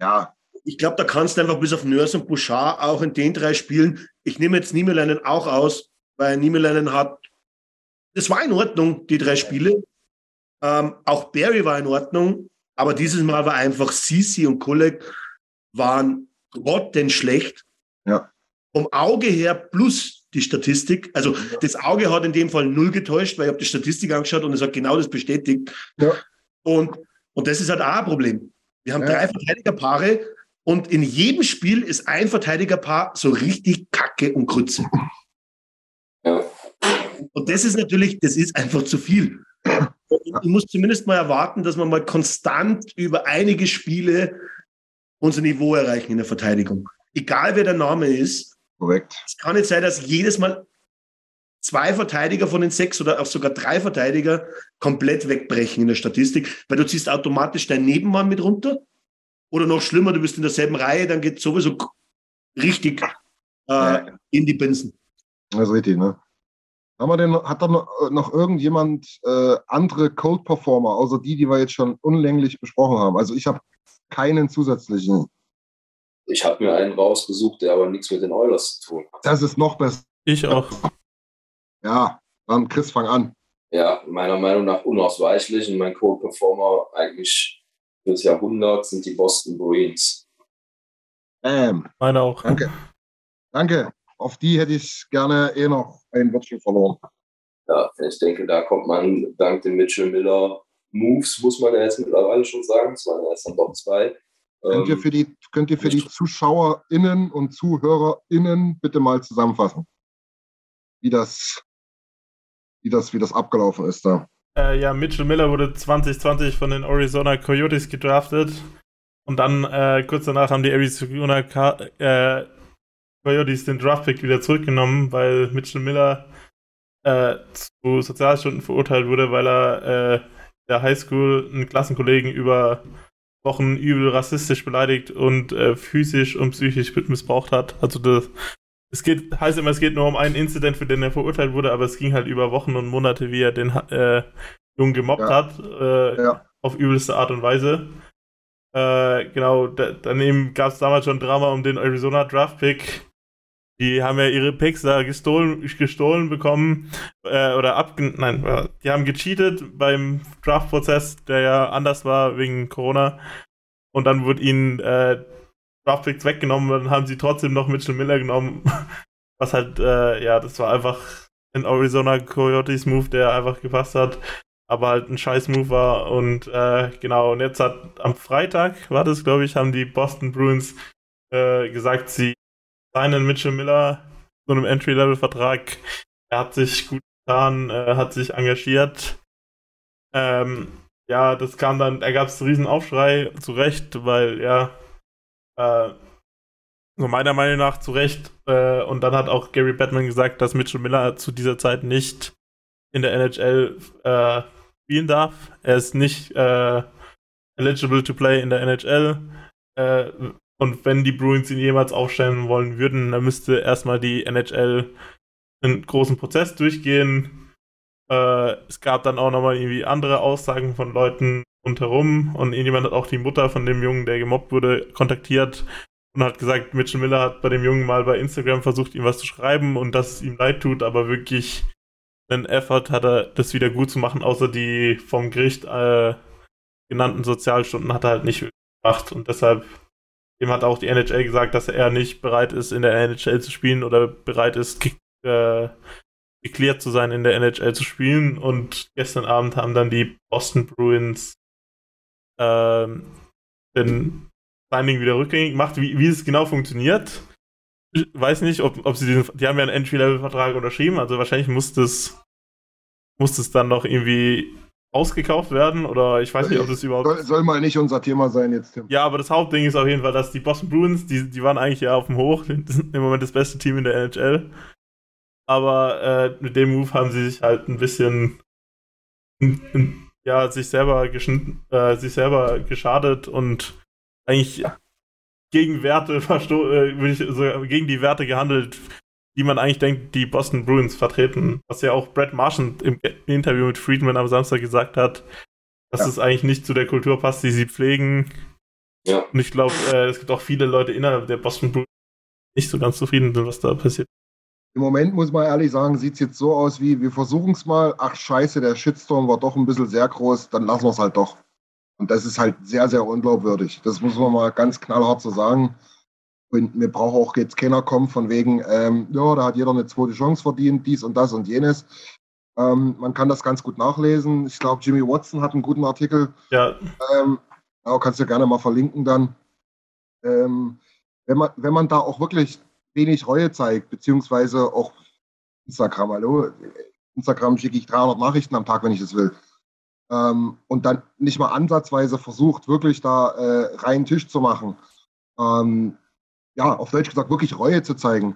Ja. Ich glaube, da kannst du einfach bis auf Nurse und Bouchard auch in den drei Spielen. Ich nehme jetzt Niemelainen auch aus, weil Niemelainen hat, das war in Ordnung, die drei Spiele. Ähm, auch Barry war in Ordnung, aber dieses Mal war einfach Ceci und Kolek waren grottenschlecht. Ja. Vom Auge her plus die Statistik. Also ja. das Auge hat in dem Fall null getäuscht, weil ich habe die Statistik angeschaut und es hat genau das bestätigt. Ja. Und, und das ist halt auch ein Problem. Wir haben ja. drei Verteidigerpaare und in jedem Spiel ist ein Verteidigerpaar so richtig Kacke und Krütze. Ja. Und das ist natürlich, das ist einfach zu viel. Ich muss zumindest mal erwarten, dass wir mal konstant über einige Spiele unser Niveau erreichen in der Verteidigung. Egal, wer der Name ist. Korrekt. Es kann nicht sein, dass jedes Mal zwei Verteidiger von den sechs oder auch sogar drei Verteidiger komplett wegbrechen in der Statistik, weil du ziehst automatisch deinen Nebenmann mit runter oder noch schlimmer, du bist in derselben Reihe, dann geht es sowieso richtig äh, ja, ja. in die Binsen. Das ist richtig, ne? Haben wir denn, hat da noch irgendjemand äh, andere Code-Performer, außer die, die wir jetzt schon unlänglich besprochen haben? Also ich habe keinen zusätzlichen. Ich habe mir einen rausgesucht, der aber nichts mit den Oilers zu tun hat. Das ist noch besser. Ich auch. Ja, dann Chris, fang an. Ja, meiner Meinung nach unausweichlich. Und mein Code-Performer eigentlich fürs Jahrhundert sind die Boston Bruins. Ähm. Meine auch. Danke. Danke. Auf die hätte ich gerne eh noch ein Wörtchen verloren. Ja, ich denke, da kommt man dank den Mitchell Miller Moves, muss man ja jetzt mittlerweile schon sagen. Es waren ja erst dann doch zwei. Könnt ihr für die, könnt ihr für die ZuschauerInnen und ZuhörerInnen bitte mal zusammenfassen, wie das, wie das, wie das abgelaufen ist da? Äh, ja, Mitchell Miller wurde zwanzig zwanzig von den Arizona Coyotes gedraftet. Und dann äh, kurz danach haben die Arizona Ka- äh, Coyotes den Draftpick wieder zurückgenommen, weil Mitchell Miller äh, zu Sozialstunden verurteilt wurde, weil er äh, in der Highschool einen Klassenkollegen über Wochen übel rassistisch beleidigt und äh, physisch und psychisch missbraucht hat. Also das, es geht, heißt immer, es geht nur um einen Incident, für den er verurteilt wurde, aber es ging halt über Wochen und Monate, wie er den äh, Jungen gemobbt ja. hat, äh, ja. auf übelste Art und Weise. Äh, genau, da, daneben gab es damals schon Drama um den Arizona Draftpick. Die haben ja ihre Picks da gestohlen, gestohlen bekommen äh, oder abge... Nein, die haben gecheatet beim Draft-Prozess, der ja anders war wegen Corona. Und dann wurde ihnen äh, Draftpicks weggenommen und dann haben sie trotzdem noch Mitchell Miller genommen. Was halt, äh, ja, das war einfach ein Arizona Coyotes-Move, der einfach gepasst hat, aber halt ein Scheiß-Move war. Und äh, genau, und jetzt hat am Freitag, war das, glaube ich, haben die Boston Bruins äh, gesagt, sie einen Mitchell Miller, so einem Entry-Level-Vertrag. Er hat sich gut getan, äh, hat sich engagiert. Ähm, ja, das kam dann, da gab es einen riesen Aufschrei, zu Recht, weil, ja, äh, so meiner Meinung nach zu Recht. Äh, und dann hat auch Gary Bettman gesagt, dass Mitchell Miller zu dieser Zeit nicht in der N H L äh, spielen darf. Er ist nicht äh, eligible to play in der N H L. Äh, Und wenn die Bruins ihn jemals aufstellen wollen würden, dann müsste erstmal die N H L einen großen Prozess durchgehen. Äh, es gab dann auch nochmal irgendwie andere Aussagen von Leuten rundherum. Und irgendjemand hat auch die Mutter von dem Jungen, der gemobbt wurde, kontaktiert und hat gesagt, Mitchell Miller hat bei dem Jungen mal bei Instagram versucht, ihm was zu schreiben und dass es ihm leid tut, aber wirklich einen Effort hat er, das wieder gut zu machen, außer die vom Gericht äh, genannten Sozialstunden hat er halt nicht gemacht. Und deshalb... Dem hat auch die N H L gesagt, dass er nicht bereit ist, in der N H L zu spielen oder bereit ist, ge- äh, geklärt zu sein, in der N H L zu spielen. Und gestern Abend haben dann die Boston Bruins äh, den Signing wieder rückgängig gemacht. Wie, wie es genau funktioniert, ich weiß nicht, ob, ob sie diesen... Die haben ja einen Entry-Level-Vertrag unterschrieben, also wahrscheinlich muss das, muss das dann noch irgendwie... ausgekauft werden oder ich weiß nicht, ob das überhaupt... Soll, soll mal nicht unser Thema sein jetzt, Tim. Ja, aber das Hauptding ist auf jeden Fall, dass die Boston Bruins, die, die waren eigentlich ja auf dem Hoch, die sind im Moment das beste Team in der N H L, aber äh, mit dem Move haben sie sich halt ein bisschen ein, ein, ja sich selber geschn- äh, sich selber geschadet und eigentlich gegen Werte versto- äh, würde ich sogar gegen die Werte gehandelt, die man eigentlich denkt, die Boston Bruins vertreten. Was ja auch Brad Marchand im Interview mit Friedman am Samstag gesagt hat, dass ja. es eigentlich nicht zu der Kultur passt, die sie pflegen. Ja. Und ich glaube, äh, es gibt auch viele Leute innerhalb der Boston Bruins, die nicht so ganz zufrieden sind, was da passiert. Im Moment, muss man ehrlich sagen, sieht es jetzt so aus wie, wir versuchen es mal, ach scheiße, der Shitstorm war doch ein bisschen sehr groß, dann lassen wir es halt doch. Und das ist halt sehr, sehr unglaubwürdig. Das muss man mal ganz knallhart so sagen. Und mir braucht auch jetzt keiner kommen von wegen, ähm, ja, da hat jeder eine zweite Chance verdient, dies und das und jenes. Ähm, man kann das ganz gut nachlesen. Ich glaube, Jimmy Watson hat einen guten Artikel. Ja. Ähm, ja, kannst du gerne mal verlinken dann. Ähm, wenn man, wenn man da auch wirklich wenig Reue zeigt, beziehungsweise auch Instagram, hallo, Instagram schicke ich dreihundert Nachrichten am Tag, wenn ich das will. Ähm, und dann nicht mal ansatzweise versucht, wirklich da äh, reinen Tisch zu machen. Ähm, ja, auf Deutsch gesagt, wirklich Reue zu zeigen,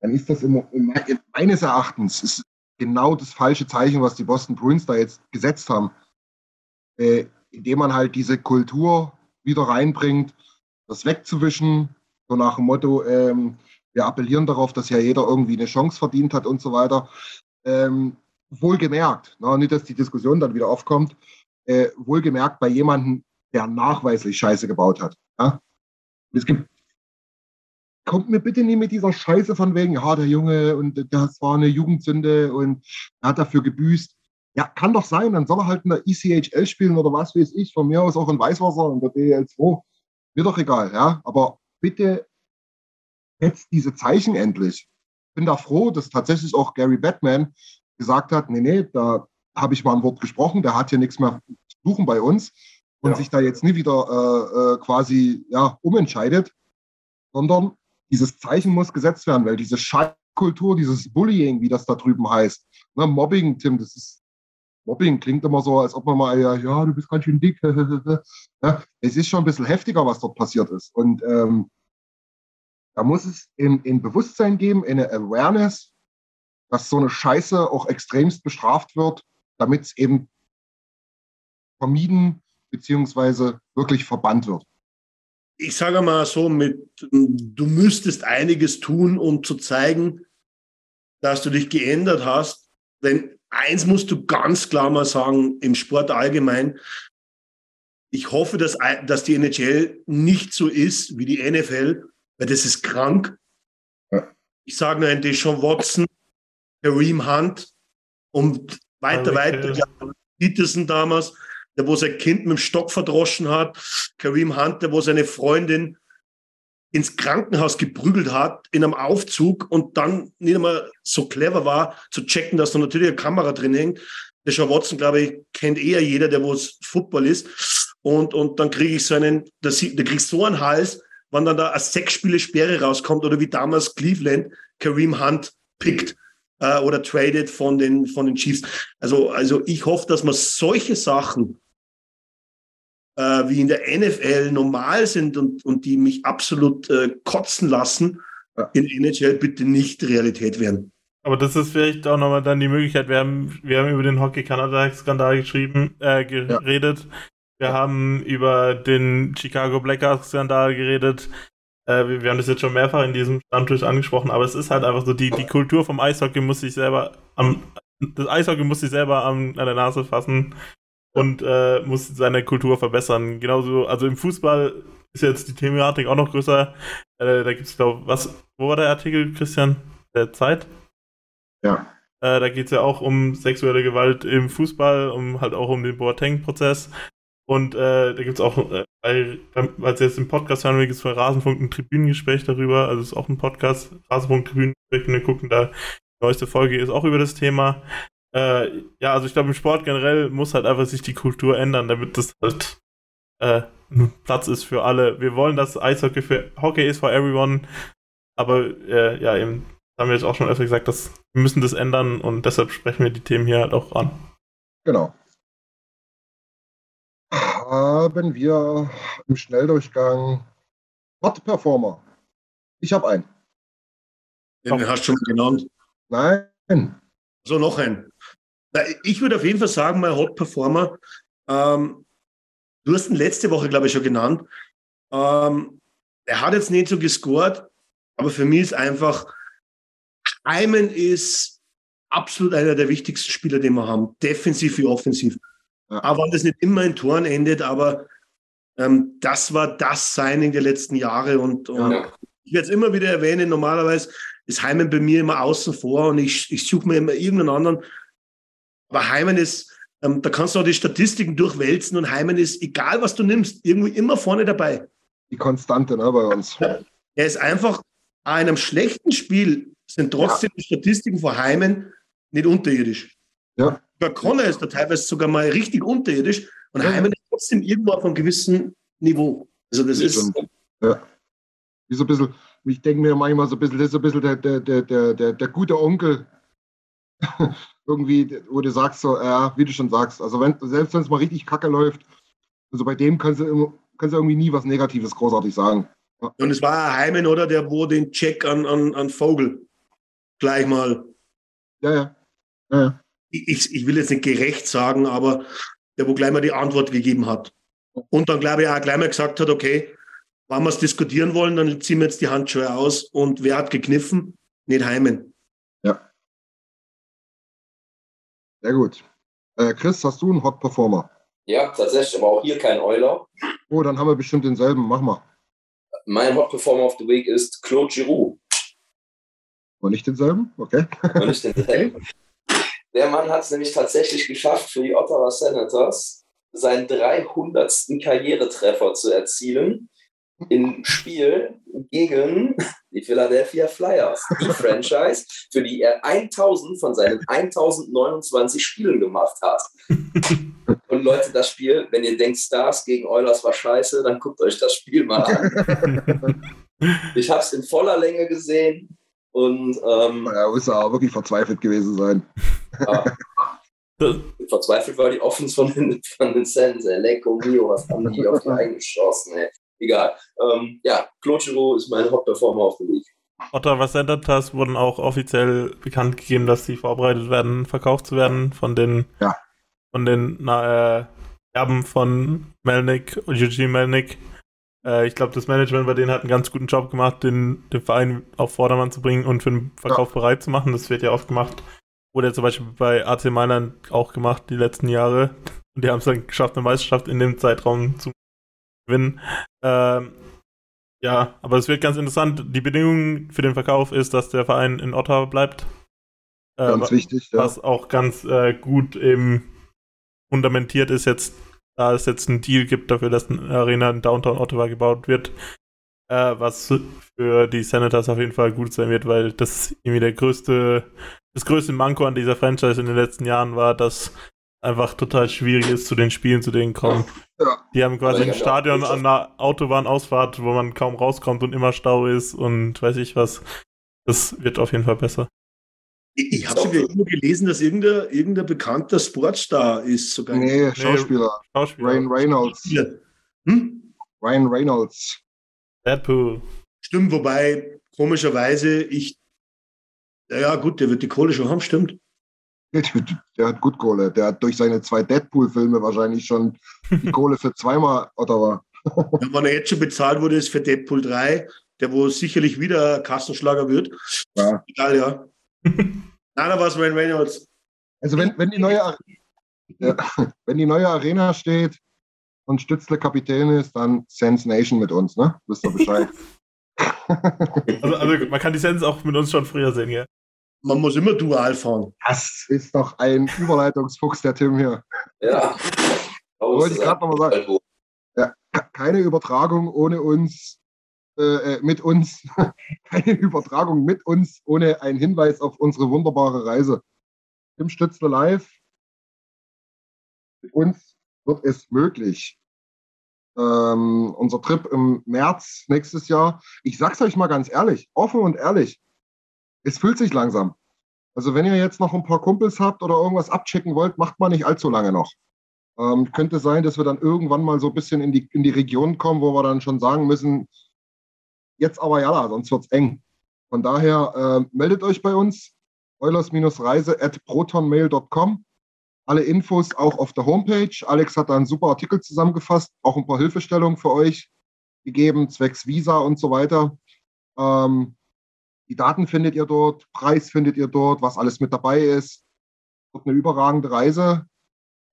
dann ist das im, im, meines Erachtens ist genau das falsche Zeichen, was die Boston Bruins da jetzt gesetzt haben. Äh, indem man halt diese Kultur wieder reinbringt, das wegzuwischen, so nach dem Motto, ähm, wir appellieren darauf, dass ja jeder irgendwie eine Chance verdient hat und so weiter. Ähm, wohlgemerkt, na, nicht, dass die Diskussion dann wieder aufkommt, äh, wohlgemerkt bei jemandem, der nachweislich Scheiße gebaut hat. Ja? Es gibt, kommt mir bitte nicht mit dieser Scheiße von wegen, ja, der Junge, und das war eine Jugendsünde und er hat dafür gebüßt. Ja, kann doch sein, dann soll er halt in der E C H L spielen oder was weiß ich, von mir aus auch in Weißwasser und der D E L zwei. Mir doch egal, ja, aber bitte jetzt diese Zeichen endlich. Ich bin da froh, dass tatsächlich auch Gary Batman gesagt hat, nee, nee, da habe ich mal ein Wort gesprochen, der hat hier nichts mehr zu suchen bei uns und ja. sich da jetzt nie wieder äh, quasi ja, umentscheidet, sondern dieses Zeichen muss gesetzt werden, weil diese Scheißkultur, dieses Bullying, wie das da drüben heißt, ne, Mobbing, Tim, das ist, Mobbing klingt immer so, als ob man mal, ja, ja du bist ganz schön dick, ja, es ist schon ein bisschen heftiger, was dort passiert ist und ähm, da muss es in, in Bewusstsein geben, in eine Awareness, dass so eine Scheiße auch extremst bestraft wird, damit es eben vermieden bzw. wirklich verbannt wird. Ich sage mal so, mit, du müsstest einiges tun, um zu zeigen, dass du dich geändert hast. Denn eins musst du ganz klar mal sagen, im Sport allgemein, ich hoffe, dass, dass die N H L nicht so ist wie die N F L, weil das ist krank. Ja. Ich sage nur ein Deshaun Watson, Kareem Hunt und weiter, weiter. Ja, Peterson damals, der wo sein Kind mit dem Stock verdroschen hat. Kareem Hunt, der wo seine Freundin ins Krankenhaus geprügelt hat, in einem Aufzug und dann nicht einmal so clever war, zu checken, dass da natürlich eine Kamera drin hängt. Deshaun Watson, glaube ich, kennt eher jeder, der wo es Football ist. Und, und dann kriege ich so einen, da kriegst so einen Hals, wenn dann da eine Sechs-Spiele-Sperre rauskommt oder wie damals Cleveland Kareem Hunt pickt. Oder traded von den, von den Chiefs. Also, also ich hoffe, dass man solche Sachen äh, wie in der N F L normal sind und, und die mich absolut äh, kotzen lassen, ja. in der N H L bitte nicht Realität werden. Aber das ist vielleicht auch nochmal dann die Möglichkeit, wir haben, wir haben über den Hockey-Kanada-Skandal geschrieben, äh, geredet, ja. wir ja. haben über den Chicago Blackhawks-Skandal geredet, wir haben das jetzt schon mehrfach in diesem Stammtisch angesprochen, aber es ist halt einfach so, die, die Kultur vom Eishockey muss sich selber am, das Eishockey muss sich selber am, an der Nase fassen und äh, muss seine Kultur verbessern. Genauso, also im Fußball ist jetzt die Thematik auch noch größer. Äh, da gibt es, glaube ich, was, wo war der Artikel, Christian? Der Zeit? Ja. Äh, da geht es ja auch um sexuelle Gewalt im Fußball, um halt auch um den Boateng-Prozess. Und äh, da gibt es auch, äh, weil es jetzt im Podcast hören, gibt es von Rasenfunk ein Tribünengespräch darüber. Also es ist auch ein Podcast, Rasenfunk-Tribünengespräch, wenn wir gucken, da die neueste Folge ist auch über das Thema. Äh, ja, also ich glaube, im Sport generell muss halt einfach sich die Kultur ändern, damit das halt äh, ein Platz ist für alle. Wir wollen, dass Eishockey für Hockey ist for everyone, aber äh, ja, eben, das haben wir jetzt auch schon öfter gesagt, dass wir müssen das ändern und deshalb sprechen wir die Themen hier halt auch an. Genau. Haben wir im Schnelldurchgang Hot-Performer. Ich habe einen. Den hast du schon genannt? Nein. So, noch einen. Ich würde auf jeden Fall sagen, mein Hot-Performer Ähm, du hast ihn letzte Woche, glaube ich, schon genannt. Ähm, er hat jetzt nicht so gescored, aber für mich ist einfach, Hyman ist absolut einer der wichtigsten Spieler, den wir haben, defensiv wie offensiv. Ja. Auch wenn das nicht immer in Toren endet, aber ähm, das war das Signing der letzten Jahre. Und, und ja. ich werde es immer wieder erwähnen, normalerweise ist Hyman bei mir immer außen vor und ich, ich suche mir immer irgendeinen anderen. Aber Hyman ist, ähm, da kannst du auch die Statistiken durchwälzen und Hyman ist, egal was du nimmst, irgendwie immer vorne dabei. Die Konstante, ne, bei uns. Ja, er ist einfach, an einem schlechten Spiel sind trotzdem ja. die Statistiken vor Hyman nicht unterirdisch. Ja. Bei Connor ist da teilweise sogar mal richtig unterirdisch und ja. Hyman ist trotzdem irgendwo auf einem gewissen Niveau. Also das, das ist... Stimmt. Ja. Wie so ein bisschen, ich denke mir manchmal so ein bisschen, das ist so ein bisschen der, der, der, der, der gute Onkel, irgendwie, wo du sagst, so, ja, wie du schon sagst, also wenn, selbst wenn es mal richtig kacke läuft, also bei dem kannst du, kannst du irgendwie nie was Negatives großartig sagen. Ja. Und es war Hyman, oder? Der, wo den Check an, an, an Vogel gleich mal. Ja, ja. ja, ja. Ich, ich will jetzt nicht gerecht sagen, aber der, wo gleich mal die Antwort gegeben hat. Und dann, glaube ich, auch gleich mal gesagt hat, okay, wenn wir es diskutieren wollen, dann ziehen wir jetzt die Handschuhe aus. Und wer hat gekniffen? Nicht Hyman. Ja. Sehr gut. Äh, Chris, hast du einen Hot Performer? Ja, tatsächlich, aber auch hier kein Euler. Oh, dann haben wir bestimmt denselben. Mach mal. Mein Hot Performer of the Week ist Claude Giroux. Und nicht denselben? Okay. Und nicht denselben. Der Mann hat es nämlich tatsächlich geschafft, für die Ottawa Senators seinen dreihundertsten Karrieretreffer zu erzielen. Im Spiel gegen die Philadelphia Flyers, die Franchise, für die er tausend von seinen eintausendneunundzwanzig Spielen gemacht hat. Und Leute, das Spiel, wenn ihr denkt, Stars gegen Oilers war scheiße, dann guckt euch das Spiel mal an. Ich habe es in voller Länge gesehen und ähm, ja, muss er auch wirklich verzweifelt gewesen sein. Ja. Verzweifelt war die Offense von den, von den Sens, ey. Leco Mio, was haben die auf die eingeschossen, ey. Egal. Ähm, ja, Claude Giroux ist mein Hot-Performer auf dem Weg. Ottawa Senators wurden auch offiziell bekannt gegeben, dass sie vorbereitet werden, verkauft zu werden von den ja. von den na, äh, Erben von Melnyk, Eugene Melnyk. Äh, ich glaube, das Management bei denen hat einen ganz guten Job gemacht, den, den Verein auf Vordermann zu bringen und für den Verkauf ja. bereit zu machen. Das wird ja oft gemacht. Wurde ja zum Beispiel bei A C Mailand auch gemacht, die letzten Jahre. Und die haben es dann geschafft, eine Meisterschaft in dem Zeitraum zu gewinnen. Ähm, ja, aber es wird ganz interessant. Die Bedingung für den Verkauf ist, dass der Verein in Ottawa bleibt. Äh, ganz wichtig, ja. Was auch ganz äh, gut eben fundamentiert ist jetzt, da es jetzt einen Deal gibt dafür, dass eine Arena in Downtown Ottawa gebaut wird, äh, was für die Senators auf jeden Fall gut sein wird, weil das irgendwie der größte, das größte Manko an dieser Franchise in den letzten Jahren war, dass einfach total schwierig ist, zu den Spielen zu denen kommen. Ja. Die haben quasi ein Stadion an einer Autobahnausfahrt, wo man kaum rauskommt und immer Stau ist und weiß ich was. Das wird auf jeden Fall besser. Ich, ich habe schon wieder irgendwo gelesen, dass irgendein, irgendein bekannter Sportstar ist. Sogar nee, Schauspieler. Nee, Schauspieler. Ryan Reynolds. Hm? Ryan Reynolds. Deadpool. Stimmt, wobei komischerweise ich... Ja gut, der wird die Kohle schon haben, stimmt. Der hat gut Kohle. Der hat durch seine zwei Deadpool-Filme wahrscheinlich schon die Kohle für zweimal Ottawa. Ja, wenn er jetzt schon bezahlt wurde, ist für Deadpool drei, der wo sicherlich wieder Kassenschlager wird. Ja. Egal, ja. Nein, da war es Ryan Reynolds. Also wenn, wenn, die neue Ar- ja, wenn die neue Arena steht und Stützle Kapitän ist, dann Sens Nation mit uns, ne? Wisst ihr Bescheid. also, also man kann die Sens auch mit uns schon früher sehen, ja. Man muss immer dual fahren. Das ist doch ein Überleitungsfuchs, der Tim hier. Ja. Wollte ich gerade nochmal sagen. Ja, keine Übertragung ohne uns, äh, mit uns. Keine Übertragung mit uns ohne einen Hinweis auf unsere wunderbare Reise. Tim Stützle live. Mit uns wird es möglich. Ähm, unser Trip im März nächstes Jahr. Ich sag's euch mal ganz ehrlich, offen und ehrlich. Es fühlt sich langsam. Also wenn ihr jetzt noch ein paar Kumpels habt oder irgendwas abchecken wollt, macht mal nicht allzu lange noch. Ähm, könnte sein, dass wir dann irgendwann mal so ein bisschen in die, in die Region kommen, wo wir dann schon sagen müssen, jetzt aber ja, sonst wird's eng. Von daher äh, meldet euch bei uns, oilers-reise at protonmail dot com. alle Infos auch auf der Homepage. Alex hat da einen super Artikel zusammengefasst, auch ein paar Hilfestellungen für euch gegeben, zwecks Visa und so weiter. Ähm, die Daten findet ihr dort, Preis findet ihr dort, was alles mit dabei ist. Wird eine überragende Reise.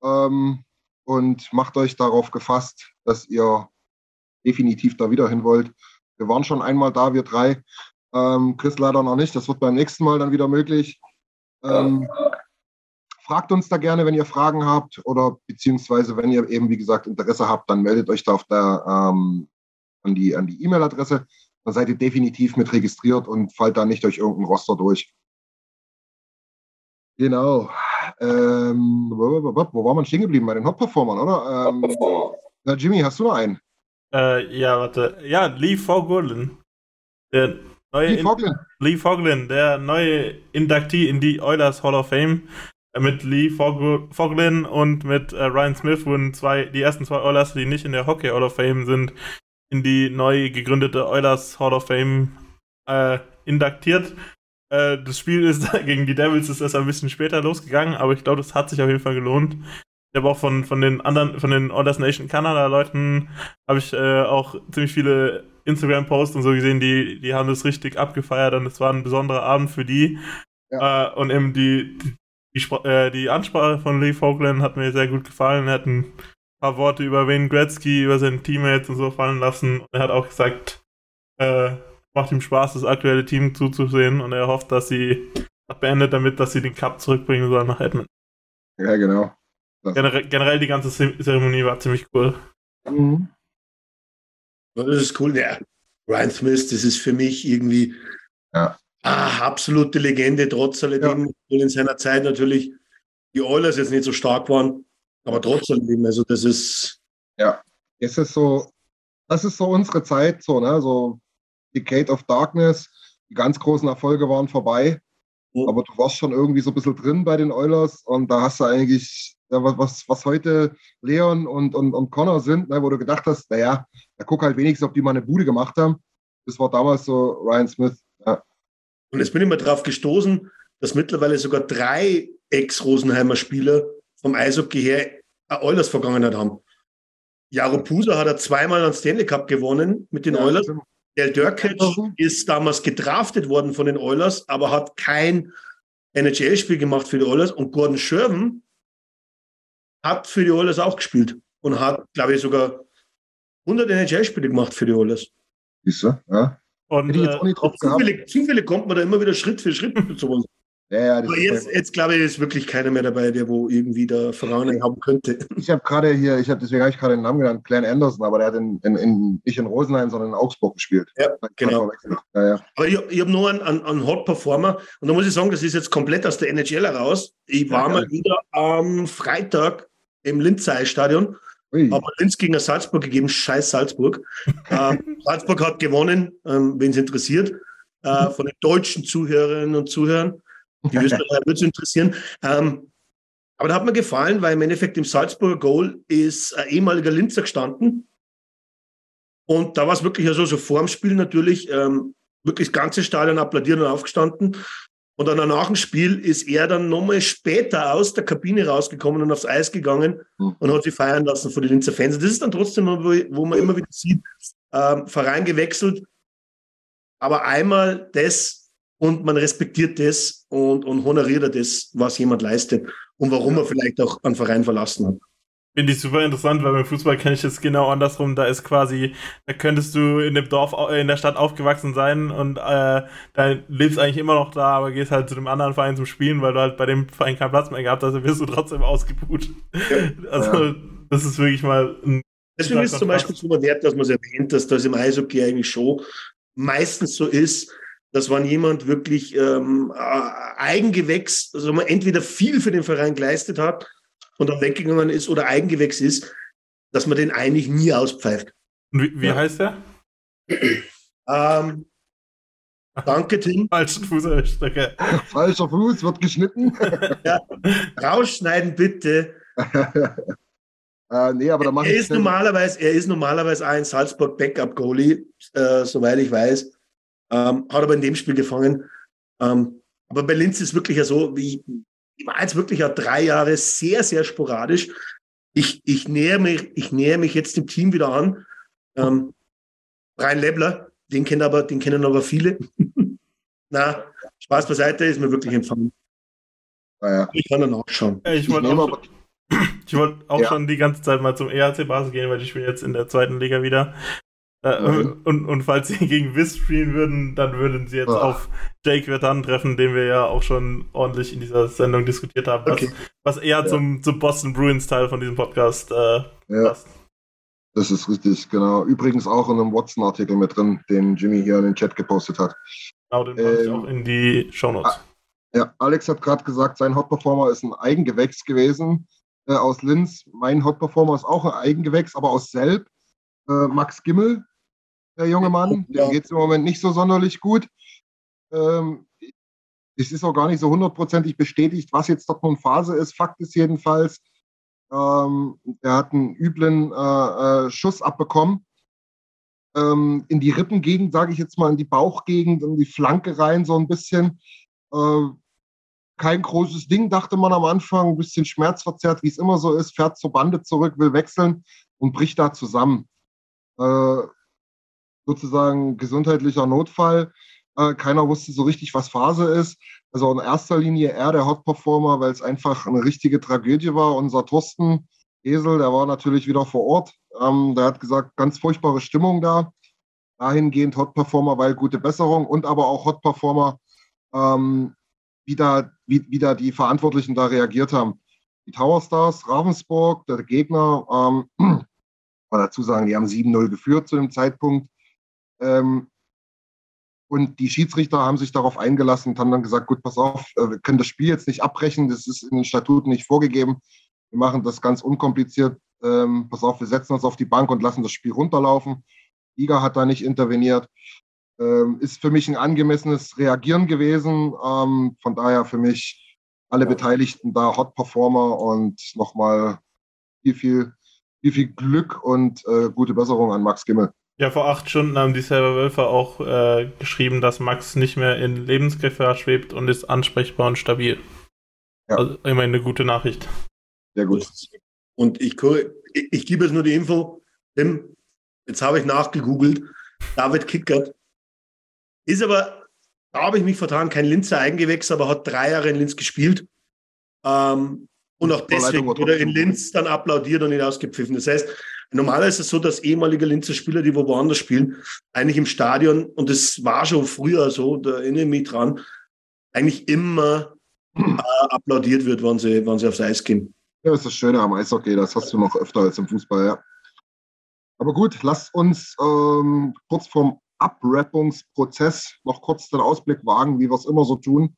Ähm, und macht euch darauf gefasst, dass ihr definitiv da wieder hin wollt. Wir waren schon einmal da, wir drei. Ähm, Chris leider noch nicht, das wird beim nächsten Mal dann wieder möglich. Ähm, fragt uns da gerne, wenn ihr Fragen habt oder beziehungsweise wenn ihr eben, wie gesagt, Interesse habt, dann meldet euch da auf der, ähm, an die, an die E-Mail-Adresse. Dann seid ihr definitiv mit registriert und fallt da nicht durch irgendeinen Roster durch. Genau. Ähm, wo war man stehen geblieben? Bei den Hot-Performern, oder? Ähm, na, Jimmy, hast du noch einen? Äh, ja, warte. Ja, Lee Fogolin. Der neue Lee Fogolin. In- Lee Fogolin, der neue Induktee in die Oilers Hall of Fame. Mit Lee Fog- Fogolin und mit äh, Ryan Smyth wurden zwei, die ersten zwei Oilers, die nicht in der Hockey Hall of Fame sind, in die neu gegründete Oilers Hall of Fame äh, induktiert. Äh, das Spiel ist gegen die Devils ist erst ein bisschen später losgegangen, aber ich glaube, das hat sich auf jeden Fall gelohnt. Ich habe auch von, von den anderen, von den OilersNation Kanada Leuten, habe ich äh, auch ziemlich viele Instagram-Posts und so gesehen, die, die haben das richtig abgefeiert und es war ein besonderer Abend für die. Ja. Äh, und eben die, die, die, äh, die Ansprache von Lee Fogolin hat mir sehr gut gefallen. Er hat ein paar Worte über Wayne Gretzky, über seine Teammates und so fallen lassen. Und er hat auch gesagt, äh, macht ihm Spaß, das aktuelle Team zuzusehen und er hofft, dass sie hat beendet damit, dass sie den Cup zurückbringen sollen nach Edmonton. Ja, genau. Generell, generell die ganze Zeremonie war ziemlich cool. Mhm. Das ist cool. Ja. Ryan Smyth, das ist für mich irgendwie ja. ah, absolute Legende, trotz alledem ja. in seiner Zeit natürlich die Oilers jetzt nicht so stark waren, aber trotz alledem, also das ist ja, das ist so, das ist so unsere Zeit, so, ne, so Decade of Darkness, die ganz großen Erfolge waren vorbei, mhm. aber du warst schon irgendwie so ein bisschen drin bei den Oilers und da hast du eigentlich ja, was, was heute Leon und, und, und Connor sind, ne, wo du gedacht hast, naja, da guck halt wenigstens, ob die mal eine Bude gemacht haben. Das war damals so Ryan Smyth. Ja. Und jetzt bin ich mal drauf gestoßen, dass mittlerweile sogar drei Ex-Rosenheimer Spieler vom Eishockey her eine Oilers-Vergangenheit haben. Jaro Pusa hat er zweimal einen Stanley Cup gewonnen mit den ja, Oilers. Stimmt. Del Djurkic ist damals gedraftet worden von den Oilers, aber hat kein N H L-Spiel gemacht für die Oilers. Und Gordon Sherwin hat für die Oilers auch gespielt und hat, glaube ich, sogar hundert N H L-Spiele gemacht für die Oilers. Ist so, ja. Und äh, zufällig, zufällig kommt man da immer wieder Schritt für Schritt mit sowas. Ja, ja, aber jetzt, jetzt glaube ich, ist wirklich keiner mehr dabei, der wo irgendwie da Vergangenheit haben könnte. Ich habe gerade hier, ich habe deswegen habe ich gerade den Namen genannt, Glenn Anderson, aber der hat in, in, in, nicht in Rosenheim, sondern in Augsburg gespielt. Ja, genau. Ja, ja. Aber ich, ich habe nur einen, einen, einen Hot Performer und da muss ich sagen, das ist jetzt komplett aus der N H L heraus. Ich war ja, mal wieder am Freitag im Linzer Eisstadion, aber Linz gegen Salzburg gegeben, scheiß Salzburg. ähm, Salzburg hat gewonnen, ähm, wen es interessiert, äh, von den deutschen Zuhörerinnen und Zuhörern. Die Österreicher würde es interessieren. Ähm, aber da hat mir gefallen, weil im Endeffekt im Salzburger Goal ist ein ehemaliger Linzer gestanden. Und da war es wirklich also so vorm Spiel natürlich, ähm, wirklich das ganze Stadion applaudiert und aufgestanden. Und dann nach dem Spiel ist er dann nochmal später aus der Kabine rausgekommen und aufs Eis gegangen mhm. und hat sich feiern lassen von den Linzer Fans. Und das ist dann trotzdem, wo, wo man immer wieder sieht, ähm, Verein gewechselt. Aber einmal das. Und man respektiert das und, und honoriert das, was jemand leistet und warum ja. er vielleicht auch einen Verein verlassen hat. Finde ich super interessant, weil beim Fußball kenne ich es genau andersrum. Da ist quasi, da könntest du in dem Dorf, in der Stadt aufgewachsen sein und äh, da lebst eigentlich immer noch da, aber gehst halt zu dem anderen Verein zum Spielen, weil du halt bei dem Verein keinen Platz mehr gehabt hast, dann wirst du trotzdem ausgebucht. Ja. Also ja. das ist wirklich mal ein... Deswegen ist es zum Beispiel super wert, dass man es erwähnt, dass das im Eishockey eigentlich schon meistens so ist, dass wenn jemand wirklich ähm, Eigengewächs, also man entweder viel für den Verein geleistet hat und dann weggegangen ist oder Eigengewächs ist, dass man den eigentlich nie auspfeift. Wie, wie ja. heißt der? ähm, danke, Tim. Falscher Fuß. Okay. Falscher Fuß, wird geschnitten. ja, rausschneiden, bitte. äh, nee, aber da mache ich er ist normalerweise, er ist normalerweise auch ein Salzburg-Backup-Goalie, äh, soweit ich weiß. Ähm, hat aber in dem Spiel gefangen. Ähm, aber bei Linz ist es wirklich ja so, wie ich, ich war jetzt wirklich ja drei Jahre sehr, sehr sporadisch. Ich, ich, nähere mich, ich nähere mich jetzt dem Team wieder an. Ähm, Ryan Lebler, den kennen aber, den kennen aber viele. Na, Spaß beiseite, ist mir wirklich empfangen. Ja, ja. Ich kann dann auch schauen. Ja, ich wollte auch, schon, wollt auch ja. schon die ganze Zeit mal zum E H C Basel gehen, weil die spielen jetzt in der zweiten Liga wieder. Äh, mhm. und, und falls sie gegen Wiss spielen würden, dann würden sie jetzt ja. auf Jake Vertan treffen, den wir ja auch schon ordentlich in dieser Sendung diskutiert haben, was, okay. was eher ja. zum, zum Boston Bruins Teil von diesem Podcast äh, ja. passt. Das ist richtig, genau. Übrigens auch in einem Watson-Artikel mit drin, den Jimmy hier in den Chat gepostet hat. Genau, den packe ähm, ich auch in die Shownotes. Ja, Alex hat gerade gesagt, sein Hot-Performer ist ein Eigengewächs gewesen äh, aus Linz. Mein Hot-Performer ist auch ein Eigengewächs, aber aus Selb. Äh, Max Gimmel, der junge Mann, ja. dem geht es im Moment nicht so sonderlich gut. Ähm, es ist auch gar nicht so hundertprozentig bestätigt, was jetzt dort nun Phase ist. Fakt ist jedenfalls, Ähm, er hat einen üblen äh, äh, Schuss abbekommen. Ähm, in die Rippengegend, sage ich jetzt mal, in die Bauchgegend, in die Flanke rein, so ein bisschen. Äh, kein großes Ding, dachte man am Anfang. Ein bisschen schmerzverzerrt, wie es immer so ist. Fährt zur Bande zurück, will wechseln und bricht da zusammen. Äh, sozusagen gesundheitlicher Notfall. Äh, keiner wusste so richtig, was Phase ist. Also in erster Linie er, der Hot-Performer, weil es einfach eine richtige Tragödie war. Unser Thorsten Esel, der war natürlich wieder vor Ort. Ähm, der hat gesagt, ganz furchtbare Stimmung da. Dahingehend Hot-Performer, weil gute Besserung und aber auch Hot-Performer, ähm, wie, da, wie, wie da die Verantwortlichen da reagiert haben. Die Tower Stars, Ravensburg, der Gegner, ähm, mal dazu sagen, die haben sieben null geführt zu dem Zeitpunkt. Ähm, Und die Schiedsrichter haben sich darauf eingelassen und haben dann gesagt, gut, pass auf, wir können das Spiel jetzt nicht abbrechen, das ist in den Statuten nicht vorgegeben. Wir machen das ganz unkompliziert. Ähm, pass auf, wir setzen uns auf die Bank und lassen das Spiel runterlaufen. Liga hat da nicht interveniert. Ähm, ist für mich ein angemessenes Reagieren gewesen. Ähm, von daher für mich alle Beteiligten da Hot Performer und nochmal viel, viel, viel, viel Glück und äh, gute Besserung an Max Gimmel. Ja, vor acht Stunden haben die Cyberwölfer auch äh, geschrieben, dass Max nicht mehr in Lebensgefahr schwebt und ist ansprechbar und stabil. Ja. Also immerhin eine gute Nachricht. Sehr gut. Und ich, ich, ich gebe jetzt nur die Info, Tim, jetzt habe ich nachgegoogelt, David Kickert ist aber, da habe ich mich vertan, kein Linzer Eigengewächs, aber hat drei Jahre in Linz gespielt. Ähm, und auch deswegen wurde in Linz dann applaudiert und nicht ausgepfiffen. Das heißt, normal ist es so, dass ehemalige Linzer Spieler, die wo woanders spielen, eigentlich im Stadion, und das war schon früher so, da erinnere ich mich dran, eigentlich immer äh, applaudiert wird, wenn sie, wenn sie aufs Eis gehen. Ja, das ist das Schöne am Eishockey, das hast du noch öfter als im Fußball, ja. Aber gut, lasst uns ähm, kurz vom Abrappungsprozess noch kurz den Ausblick wagen, wie wir es immer so tun.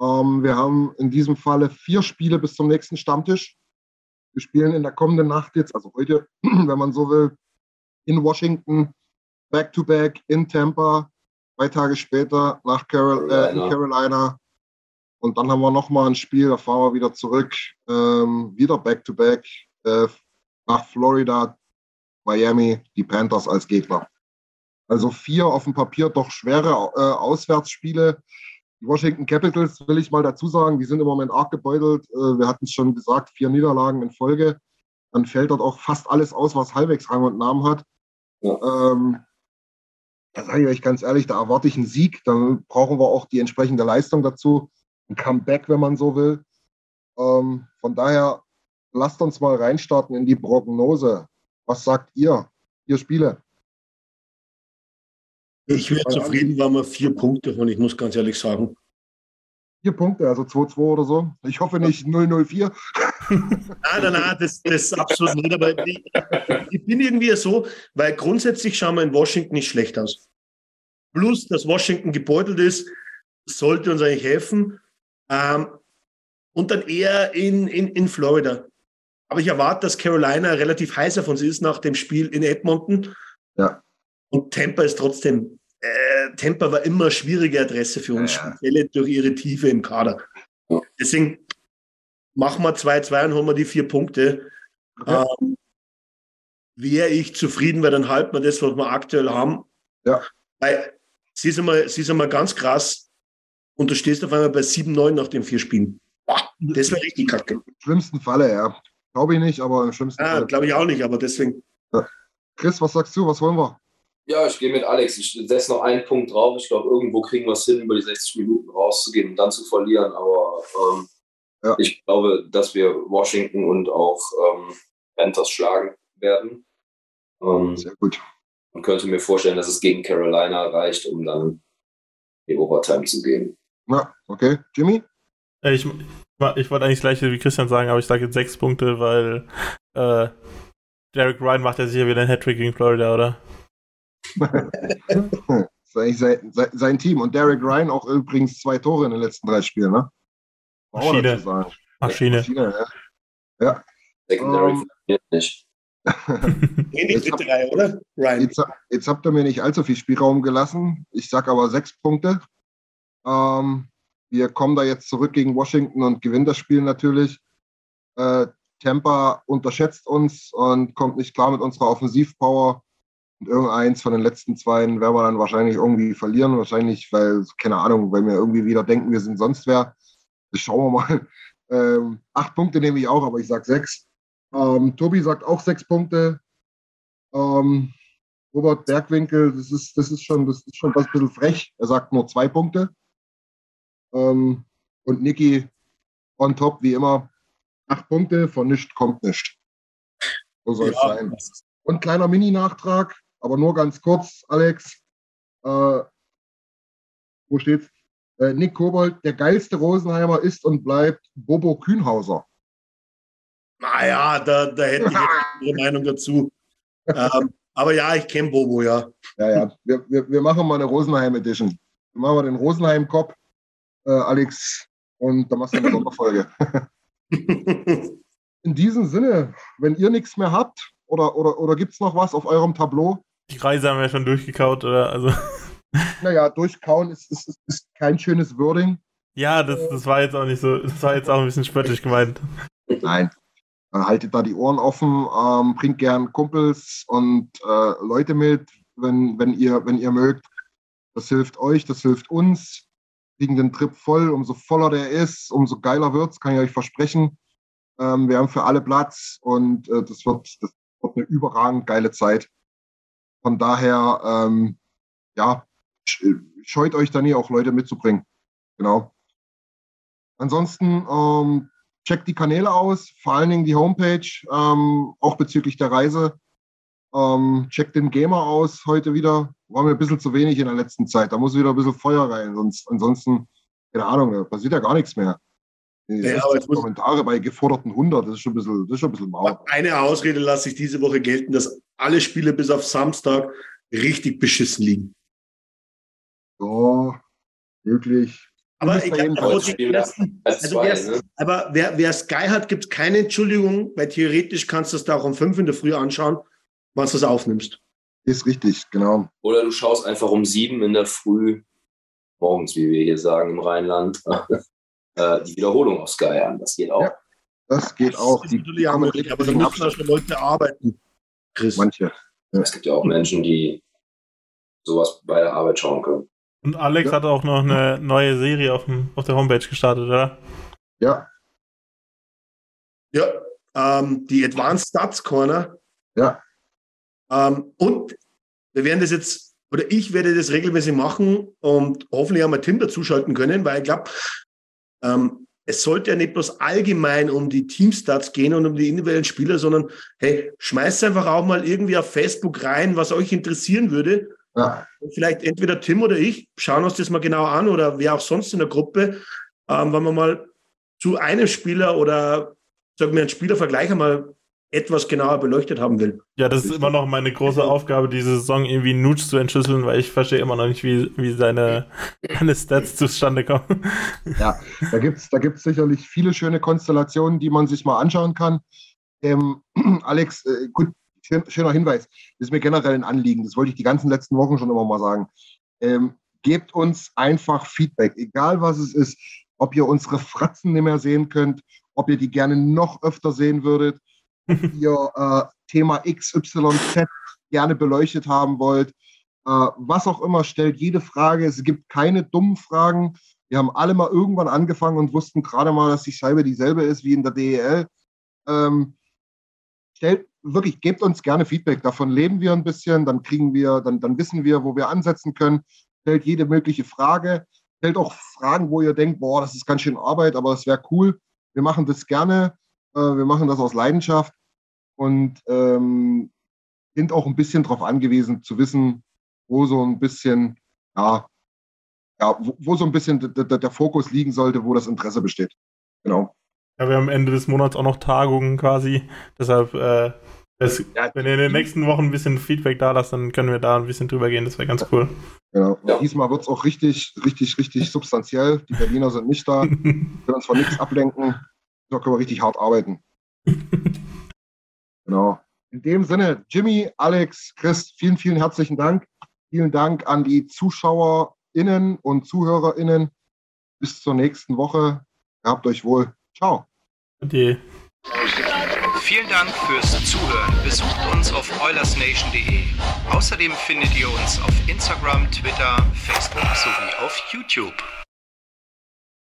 Ähm, wir haben in diesem Falle vier Spiele bis zum nächsten Stammtisch. Wir spielen in der kommenden Nacht jetzt, also heute, wenn man so will, in Washington, back-to-back, in Tampa, zwei Tage später nach Carol, äh, in Carolina. Und dann haben wir nochmal ein Spiel, da fahren wir wieder zurück, ähm, wieder back-to-back, äh, nach Florida, Miami, die Panthers als Gegner. Also vier auf dem Papier doch schwere äh, Auswärtsspiele. Die Washington Capitals, will ich mal dazu sagen, die sind im Moment arg gebeutelt. Wir hatten es schon gesagt, vier Niederlagen in Folge. Dann fällt dort auch fast alles aus, was halbwegs Rang und Namen hat. Ja. Ähm, da sage ich euch ganz ehrlich, da erwarte ich einen Sieg. Dann brauchen wir auch die entsprechende Leistung dazu. Ein Comeback, wenn man so will. Ähm, von daher, lasst uns mal reinstarten in die Prognose. Was sagt ihr? Vier Spiele. Ich wäre zufrieden, wenn wir vier Punkte holen, ich muss ganz ehrlich sagen. Vier Punkte, also zwei zwei oder so. Ich hoffe nicht null null vier. Nein, nein, nein, das ist absolut nicht. Aber ich, ich bin irgendwie so, weil grundsätzlich schauen wir in Washington nicht schlecht aus. Plus, dass Washington gebeutelt ist, sollte uns eigentlich helfen. Ähm, und dann eher in, in, in Florida. Aber ich erwarte, dass Carolina relativ heiß auf uns ist nach dem Spiel in Edmonton. Ja. Und Tampa ist trotzdem, äh, Tampa war immer eine schwierige Adresse für uns, ja, speziell durch ihre Tiefe im Kader. Ja. Deswegen machen wir zwei zwei und holen wir die vier Punkte. Okay. Ähm, wäre ich zufrieden, weil dann halten wir das, was wir aktuell haben. Ja. Weil, sie ist einmal, sie ist einmal ganz krass, und du stehst auf einmal bei sieben neun nach den vier Spielen. Boah. Das wäre richtig kacke. Im schlimmsten Falle, ja. Glaube ich nicht, aber im schlimmsten ah, Falle. Glaube ich auch nicht, aber deswegen. Ja. Chris, was sagst du? Was wollen wir? Ja, ich gehe mit Alex. Ich setze noch einen Punkt drauf. Ich glaube, irgendwo kriegen wir es hin, über die sechzig Minuten rauszugehen und dann zu verlieren. Aber ähm, ja. ich glaube, dass wir Washington und auch ähm, Panthers schlagen werden. Ähm, Sehr gut. Und könnte mir vorstellen, dass es gegen Carolina reicht, um dann in Overtime zu gehen. Ja, okay. Jimmy? Ich, ich wollte eigentlich das Gleiche wie Christian sagen, aber ich sage jetzt sechs Punkte, weil äh, Derek Ryan macht ja sicher wieder einen Hattrick gegen Florida, oder? sein, sein, sein Team. Und Derek Ryan auch übrigens zwei Tore in den letzten drei Spielen, ne? Maschine. Sagen. Maschine. Maschine, ja. ja. Secondary um, nicht. In die dritte Reihe, oder? Ryan. Jetzt, jetzt habt ihr mir nicht allzu viel Spielraum gelassen. Ich sag aber sechs Punkte. Ähm, wir kommen da jetzt zurück gegen Washington und gewinnen das Spiel natürlich. Äh, Tampa unterschätzt uns und kommt nicht klar mit unserer Offensivpower. Und irgendeins von den letzten zweien werden wir dann wahrscheinlich irgendwie verlieren. Wahrscheinlich, weil, keine Ahnung, weil wir irgendwie wieder denken, wir sind sonst wer. Schauen wir mal. Ähm, acht Punkte nehme ich auch, aber ich sag sechs. Ähm, Tobi sagt auch sechs Punkte. Ähm, Robert Bergwinkel, das ist, das ist schon, das ist schon ein bisschen frech. Er sagt nur zwei Punkte. Ähm, und Niki on top, wie immer, acht Punkte, von nichts kommt nichts. So soll es ja sein. Und kleiner Mini-Nachtrag, aber nur ganz kurz, Alex. Äh, wo steht's? Äh, Nick Kobold, der geilste Rosenheimer ist und bleibt Bobo Kühnhauser. Naja, da, da hätte ich eine Meinung dazu. ähm, aber ja, ich kenne Bobo, ja. Ja, ja. Wir, wir, wir machen mal eine Rosenheim-Edition. Dann machen wir den Rosenheim-Cop, äh, Alex, und dann machst du eine Sonderfolge. In diesem Sinne, wenn ihr nichts mehr habt, oder, oder, oder gibt es noch was auf eurem Tableau? Die Kreise haben wir ja schon durchgekaut, oder? Also. Naja, durchkauen ist, ist, ist, ist kein schönes Wording. Ja, das, das war jetzt auch nicht so, das war jetzt auch ein bisschen spöttisch gemeint. Nein. Haltet da die Ohren offen, ähm, bringt gern Kumpels und äh, Leute mit, wenn, wenn, ihr, wenn ihr mögt. Das hilft euch, das hilft uns. Kriegen den Trip voll, umso voller der ist, umso geiler wird's, kann ich euch versprechen. Ähm, wir haben für alle Platz und äh, das, wird, das wird eine überragend geile Zeit. Von daher, ähm, ja, scheut euch da nie, auch Leute mitzubringen. Genau. Ansonsten, ähm, checkt die Kanäle aus, vor allen Dingen die Homepage, ähm, auch bezüglich der Reise. Ähm, checkt den Gamer aus heute wieder. War mir ein bisschen zu wenig in der letzten Zeit. Da muss wieder ein bisschen Feuer rein. Sonst, ansonsten, keine Ahnung, da passiert ja gar nichts mehr. Ja, aber Kommentare bei geforderten hundert, das ist schon ein bisschen, das ist schon ein bisschen mau. Eine Ausrede lasse ich diese Woche gelten, dass alle Spiele bis auf Samstag richtig beschissen liegen. Ja, wirklich. Aber ich glaube, also ne? Aber wer, wer Sky hat, gibt es keine Entschuldigung, weil theoretisch kannst du es da auch um fünf in der Früh anschauen, was du es aufnimmst. Ist richtig, genau. Oder du schaust einfach um sieben in der Früh, morgens, wie wir hier sagen, im Rheinland, äh, die Wiederholung auf Sky an. Das geht auch. Ja, das geht das auch. Ist die natürlich auch möglich, aber da müssen auch schon Leute arbeiten. Chris. Manche. Ja. Es gibt ja auch Menschen, die sowas bei der Arbeit schauen können. Und Alex ja. hat auch noch eine neue Serie auf, dem, auf der Homepage gestartet, oder? Ja. Ja, ähm, die Advanced Stats Corner. Ja. Ähm, und wir werden das jetzt, oder ich werde das regelmäßig machen und hoffentlich haben wir Tim dazuschalten können, weil ich glaube, ähm, es sollte ja nicht bloß allgemein um die Teamstats gehen und um die individuellen Spieler, sondern hey, schmeißt einfach auch mal irgendwie auf Facebook rein, was euch interessieren würde. Ja. Vielleicht entweder Tim oder ich schauen uns das mal genau an oder wer auch sonst in der Gruppe, ähm, wenn wir mal zu einem Spieler oder sagen wir einen Spielervergleich einmal etwas genauer beleuchtet haben will. Ja, das ist immer noch meine große Aufgabe, diese Saison irgendwie Nutsch zu entschlüsseln, weil ich verstehe immer noch nicht, wie, wie seine, seine Stats zustande kommen. Ja, da gibt es da gibt's sicherlich viele schöne Konstellationen, die man sich mal anschauen kann. Ähm, Alex, äh, gut, schöner Hinweis. Das ist mir generell ein Anliegen. Das wollte ich die ganzen letzten Wochen schon immer mal sagen. Ähm, gebt uns einfach Feedback, egal was es ist. Ob ihr unsere Fratzen nicht mehr sehen könnt, ob ihr die gerne noch öfter sehen würdet, ob ihr äh, Thema X Y Z gerne beleuchtet haben wollt, äh, was auch immer, stellt jede Frage. Es gibt keine dummen Fragen Wir haben alle mal irgendwann angefangen und wussten gerade mal, dass die Scheibe dieselbe ist wie in der D E L. Ähm, stellt, wirklich, gebt uns gerne Feedback. Davon leben wir ein bisschen, dann kriegen wir, dann, dann wissen wir, wo wir ansetzen können. Stellt jede mögliche Frage. Stellt auch Fragen, wo ihr denkt, boah, das ist ganz schön Arbeit, aber das wäre cool. Wir machen das gerne. Äh, wir machen das aus Leidenschaft und ähm, sind auch ein bisschen darauf angewiesen, zu wissen, wo so ein bisschen, ja, ja, wo, wo so ein bisschen d- d- der Fokus liegen sollte, wo das Interesse besteht. Genau. Ja, wir haben Ende des Monats auch noch Tagungen quasi. Deshalb, äh, das, ja, wenn ihr in den nächsten Wochen ein bisschen Feedback da lasst, dann können wir da ein bisschen drüber gehen. Das wäre ganz cool. Genau. Ja. Diesmal wird es auch richtig, richtig, richtig substanziell. Die Berliner sind nicht da. Können uns von nichts ablenken. Da können wir richtig hart arbeiten. Genau. In dem Sinne, Jimmy, Alex, Chris, vielen, vielen herzlichen Dank. Vielen Dank an die ZuschauerInnen und ZuhörerInnen. Bis zur nächsten Woche. Habt euch wohl. Ciao. Okay. Vielen Dank fürs Zuhören. Besucht uns auf Oilers Nation Punkt D E. Außerdem findet ihr uns auf Instagram, Twitter, Facebook sowie auf YouTube.